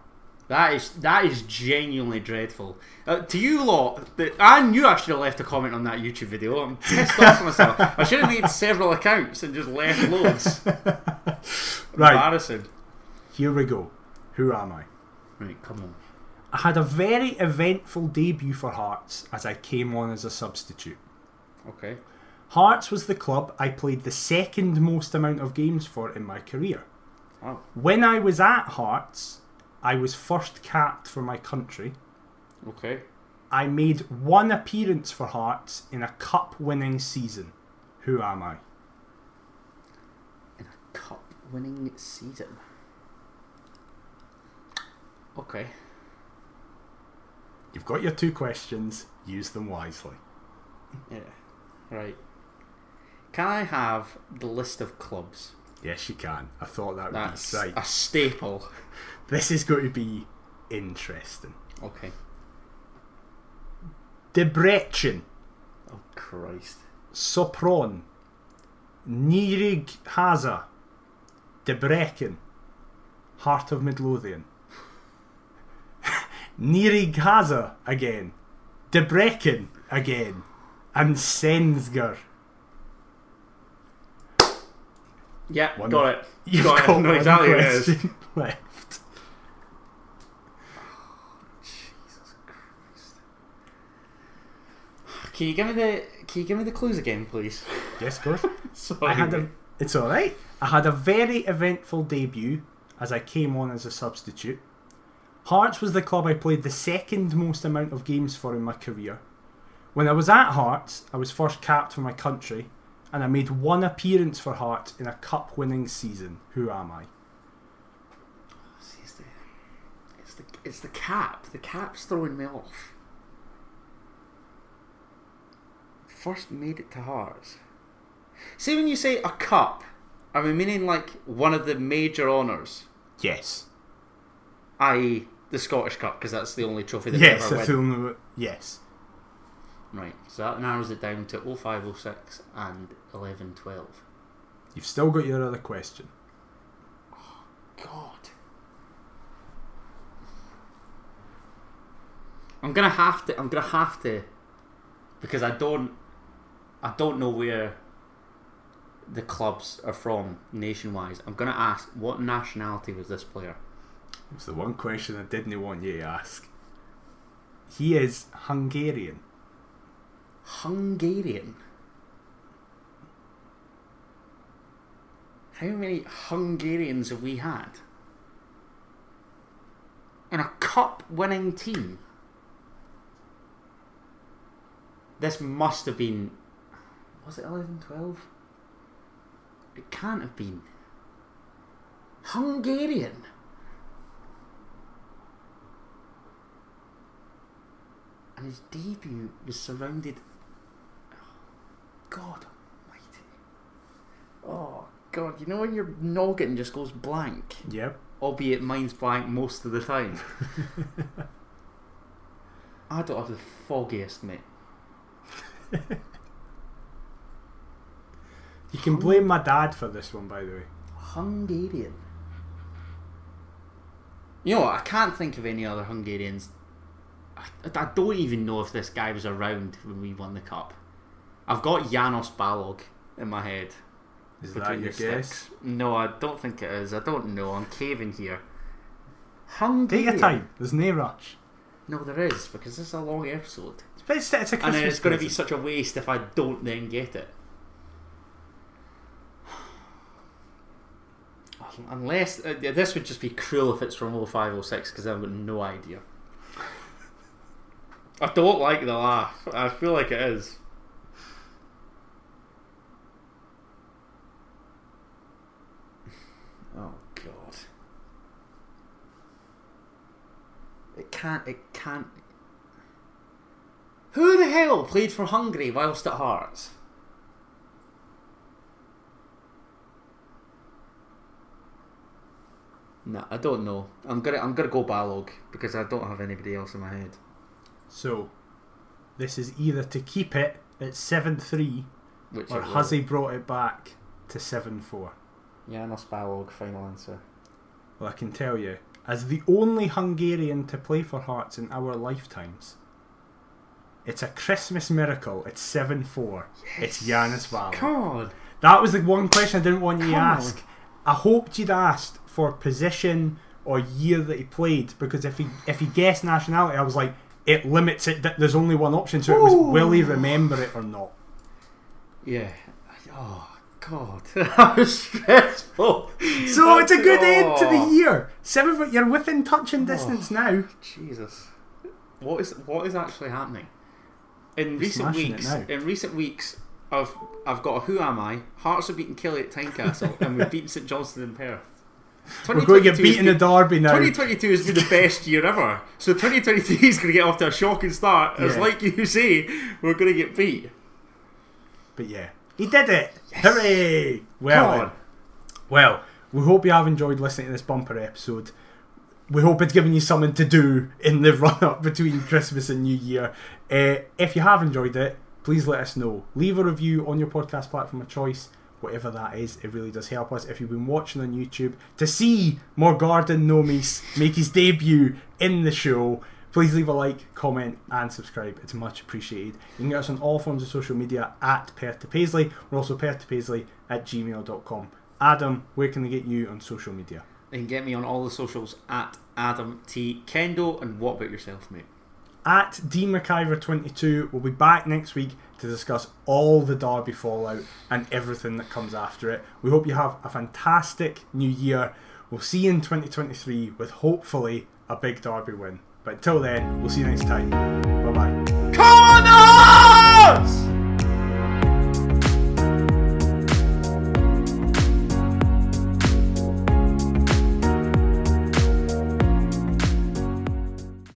That is that is genuinely dreadful. Uh, to you lot, the, I knew I should have left a comment on that YouTube video. I'm pissed off myself. I should have made several accounts and just left loads. Right. Embarrassing. Here we go. Who am I? Right, come on. I had a very eventful debut for Hearts as I came on as a substitute. Okay. Hearts was the club I played the second most amount of games for in my career. Wow. When I was at Hearts, I was first capped for my country. Okay. I made one appearance for Hearts in a cup-winning season. Who am I? In a cup-winning season. Okay. You've got your two questions. Use them wisely. Yeah. Right. Can I have the list of clubs? Yes, you can. I thought that would That's be right. a staple. This is going to be interesting. Okay. Debrecen. Oh, Christ. Sopron. Nyíregyháza. Debrecen. Heart of Midlothian. Nyíregyháza again. Debrecen again. And Senzger. Yeah, Wonder. got it. You've got, got it. No, exactly what it is. Left. Oh, Jesus Christ! Can you give me the Can you give me the clues again, please? Yes, of course. Sorry. I had a, it's all right. I had a very eventful debut as I came on as a substitute. Hearts was the club I played the second most amount of games for in my career. When I was at Hearts, I was first capped for my country. And I made one appearance for Hearts in a cup-winning season. Who am I? It's the, it's the, it's the cap. The cap's throwing me off. First made it to Hearts. See, when you say a cup, are we meaning like one of the major honours? Yes. that is the Scottish Cup, because that's the only trophy that yes, we ever win. Only, yes. Right, so that narrows it down to oh five oh six and eleven twelve. You've still got your other question. Oh, God. I'm gonna have to. I'm gonna have to, because I don't. I don't know where the clubs are from nation-wise. I'm gonna ask, what nationality was this player? It was the one question I didn't want you to ask. He is Hungarian. Hungarian. How many Hungarians have we had in a cup-winning team? This must have been. Was it eleven twelve? It can't have been. Hungarian. And his debut was surrounded. God almighty. Oh, God. You know when your noggin just goes blank? Yep. Albeit mine's blank most of the time. I don't have the foggiest, mate. You can blame my dad for this one, by the way. Hungarian. You know what? I can't think of any other Hungarians. I, I don't even know if this guy was around when we won the cup. I've got Janos Balog in my head. Is that your guess? No, I don't think it is. I don't know. I'm caving here. Hungary. Take your time. There's no rush. No, there is, because this is a long episode. It's, it's a Christmas and then it's going to be such a waste if I don't then get it. Unless uh, this would just be cruel if it's from oh five oh six, because I've got no idea. I don't like the laugh. I feel like it is. Oh God! It can't. It can't. Who the hell played for Hungary whilst at Hearts? No, I don't know. I'm gonna I'm gonna go Balog because I don't have anybody else in my head. So, this is either to keep it at seven three, or has he brought it back to seven four? Janos Balog, final answer. Well, I can tell you, as the only Hungarian to play for Hearts in our lifetimes, it's a Christmas miracle. It's seven four. Yes. It's Janos Balog. Come on. That was the one question I didn't want you to ask. I hoped you'd asked for position or year that he played, because if he if he guessed nationality, I was like, it limits it. There's only one option, so it was, will he remember it or not? Yeah. Oh God, that was stressful. So it's a good oh. end to the year. Seven. You're within touching distance oh, now. Jesus, what is what is actually happening? In You're recent weeks, in recent weeks, I've I've got a who am I? Hearts have beaten Killie at Tynecastle, and we beat St Johnstone in Perth. We're going to get beaten in the derby now. twenty twenty-two has been the best year ever. So twenty twenty-three is going to get off to a shocking start. It's yeah. like you say, we're going to get beat. But yeah, he did it. Yes. Hooray! Well, well, we hope you have enjoyed listening to this bumper episode. We hope it's given you something to do in the run-up between Christmas and New Year. Uh, if you have enjoyed it, please let us know. Leave a review on your podcast platform of choice. Whatever that is, it really does help us. If you've been watching on YouTube to see Morgarden Nomis make his debut in the show, please leave a like, comment and subscribe. It's much appreciated. You can get us on all forms of social media at Perth to Paisley. We're also Perth to Paisley at gmail dot com. Adam, where can they get you on social media? They can get me on all the socials at Adam T. Kendo. And what about yourself, mate? At D McIver twenty-two. We'll be back next week to discuss all the derby fallout and everything that comes after it. We hope you have a fantastic new year. We'll see you in twenty twenty-three with hopefully a big derby win. But until then, we'll see you next time. Bye bye. Come on us!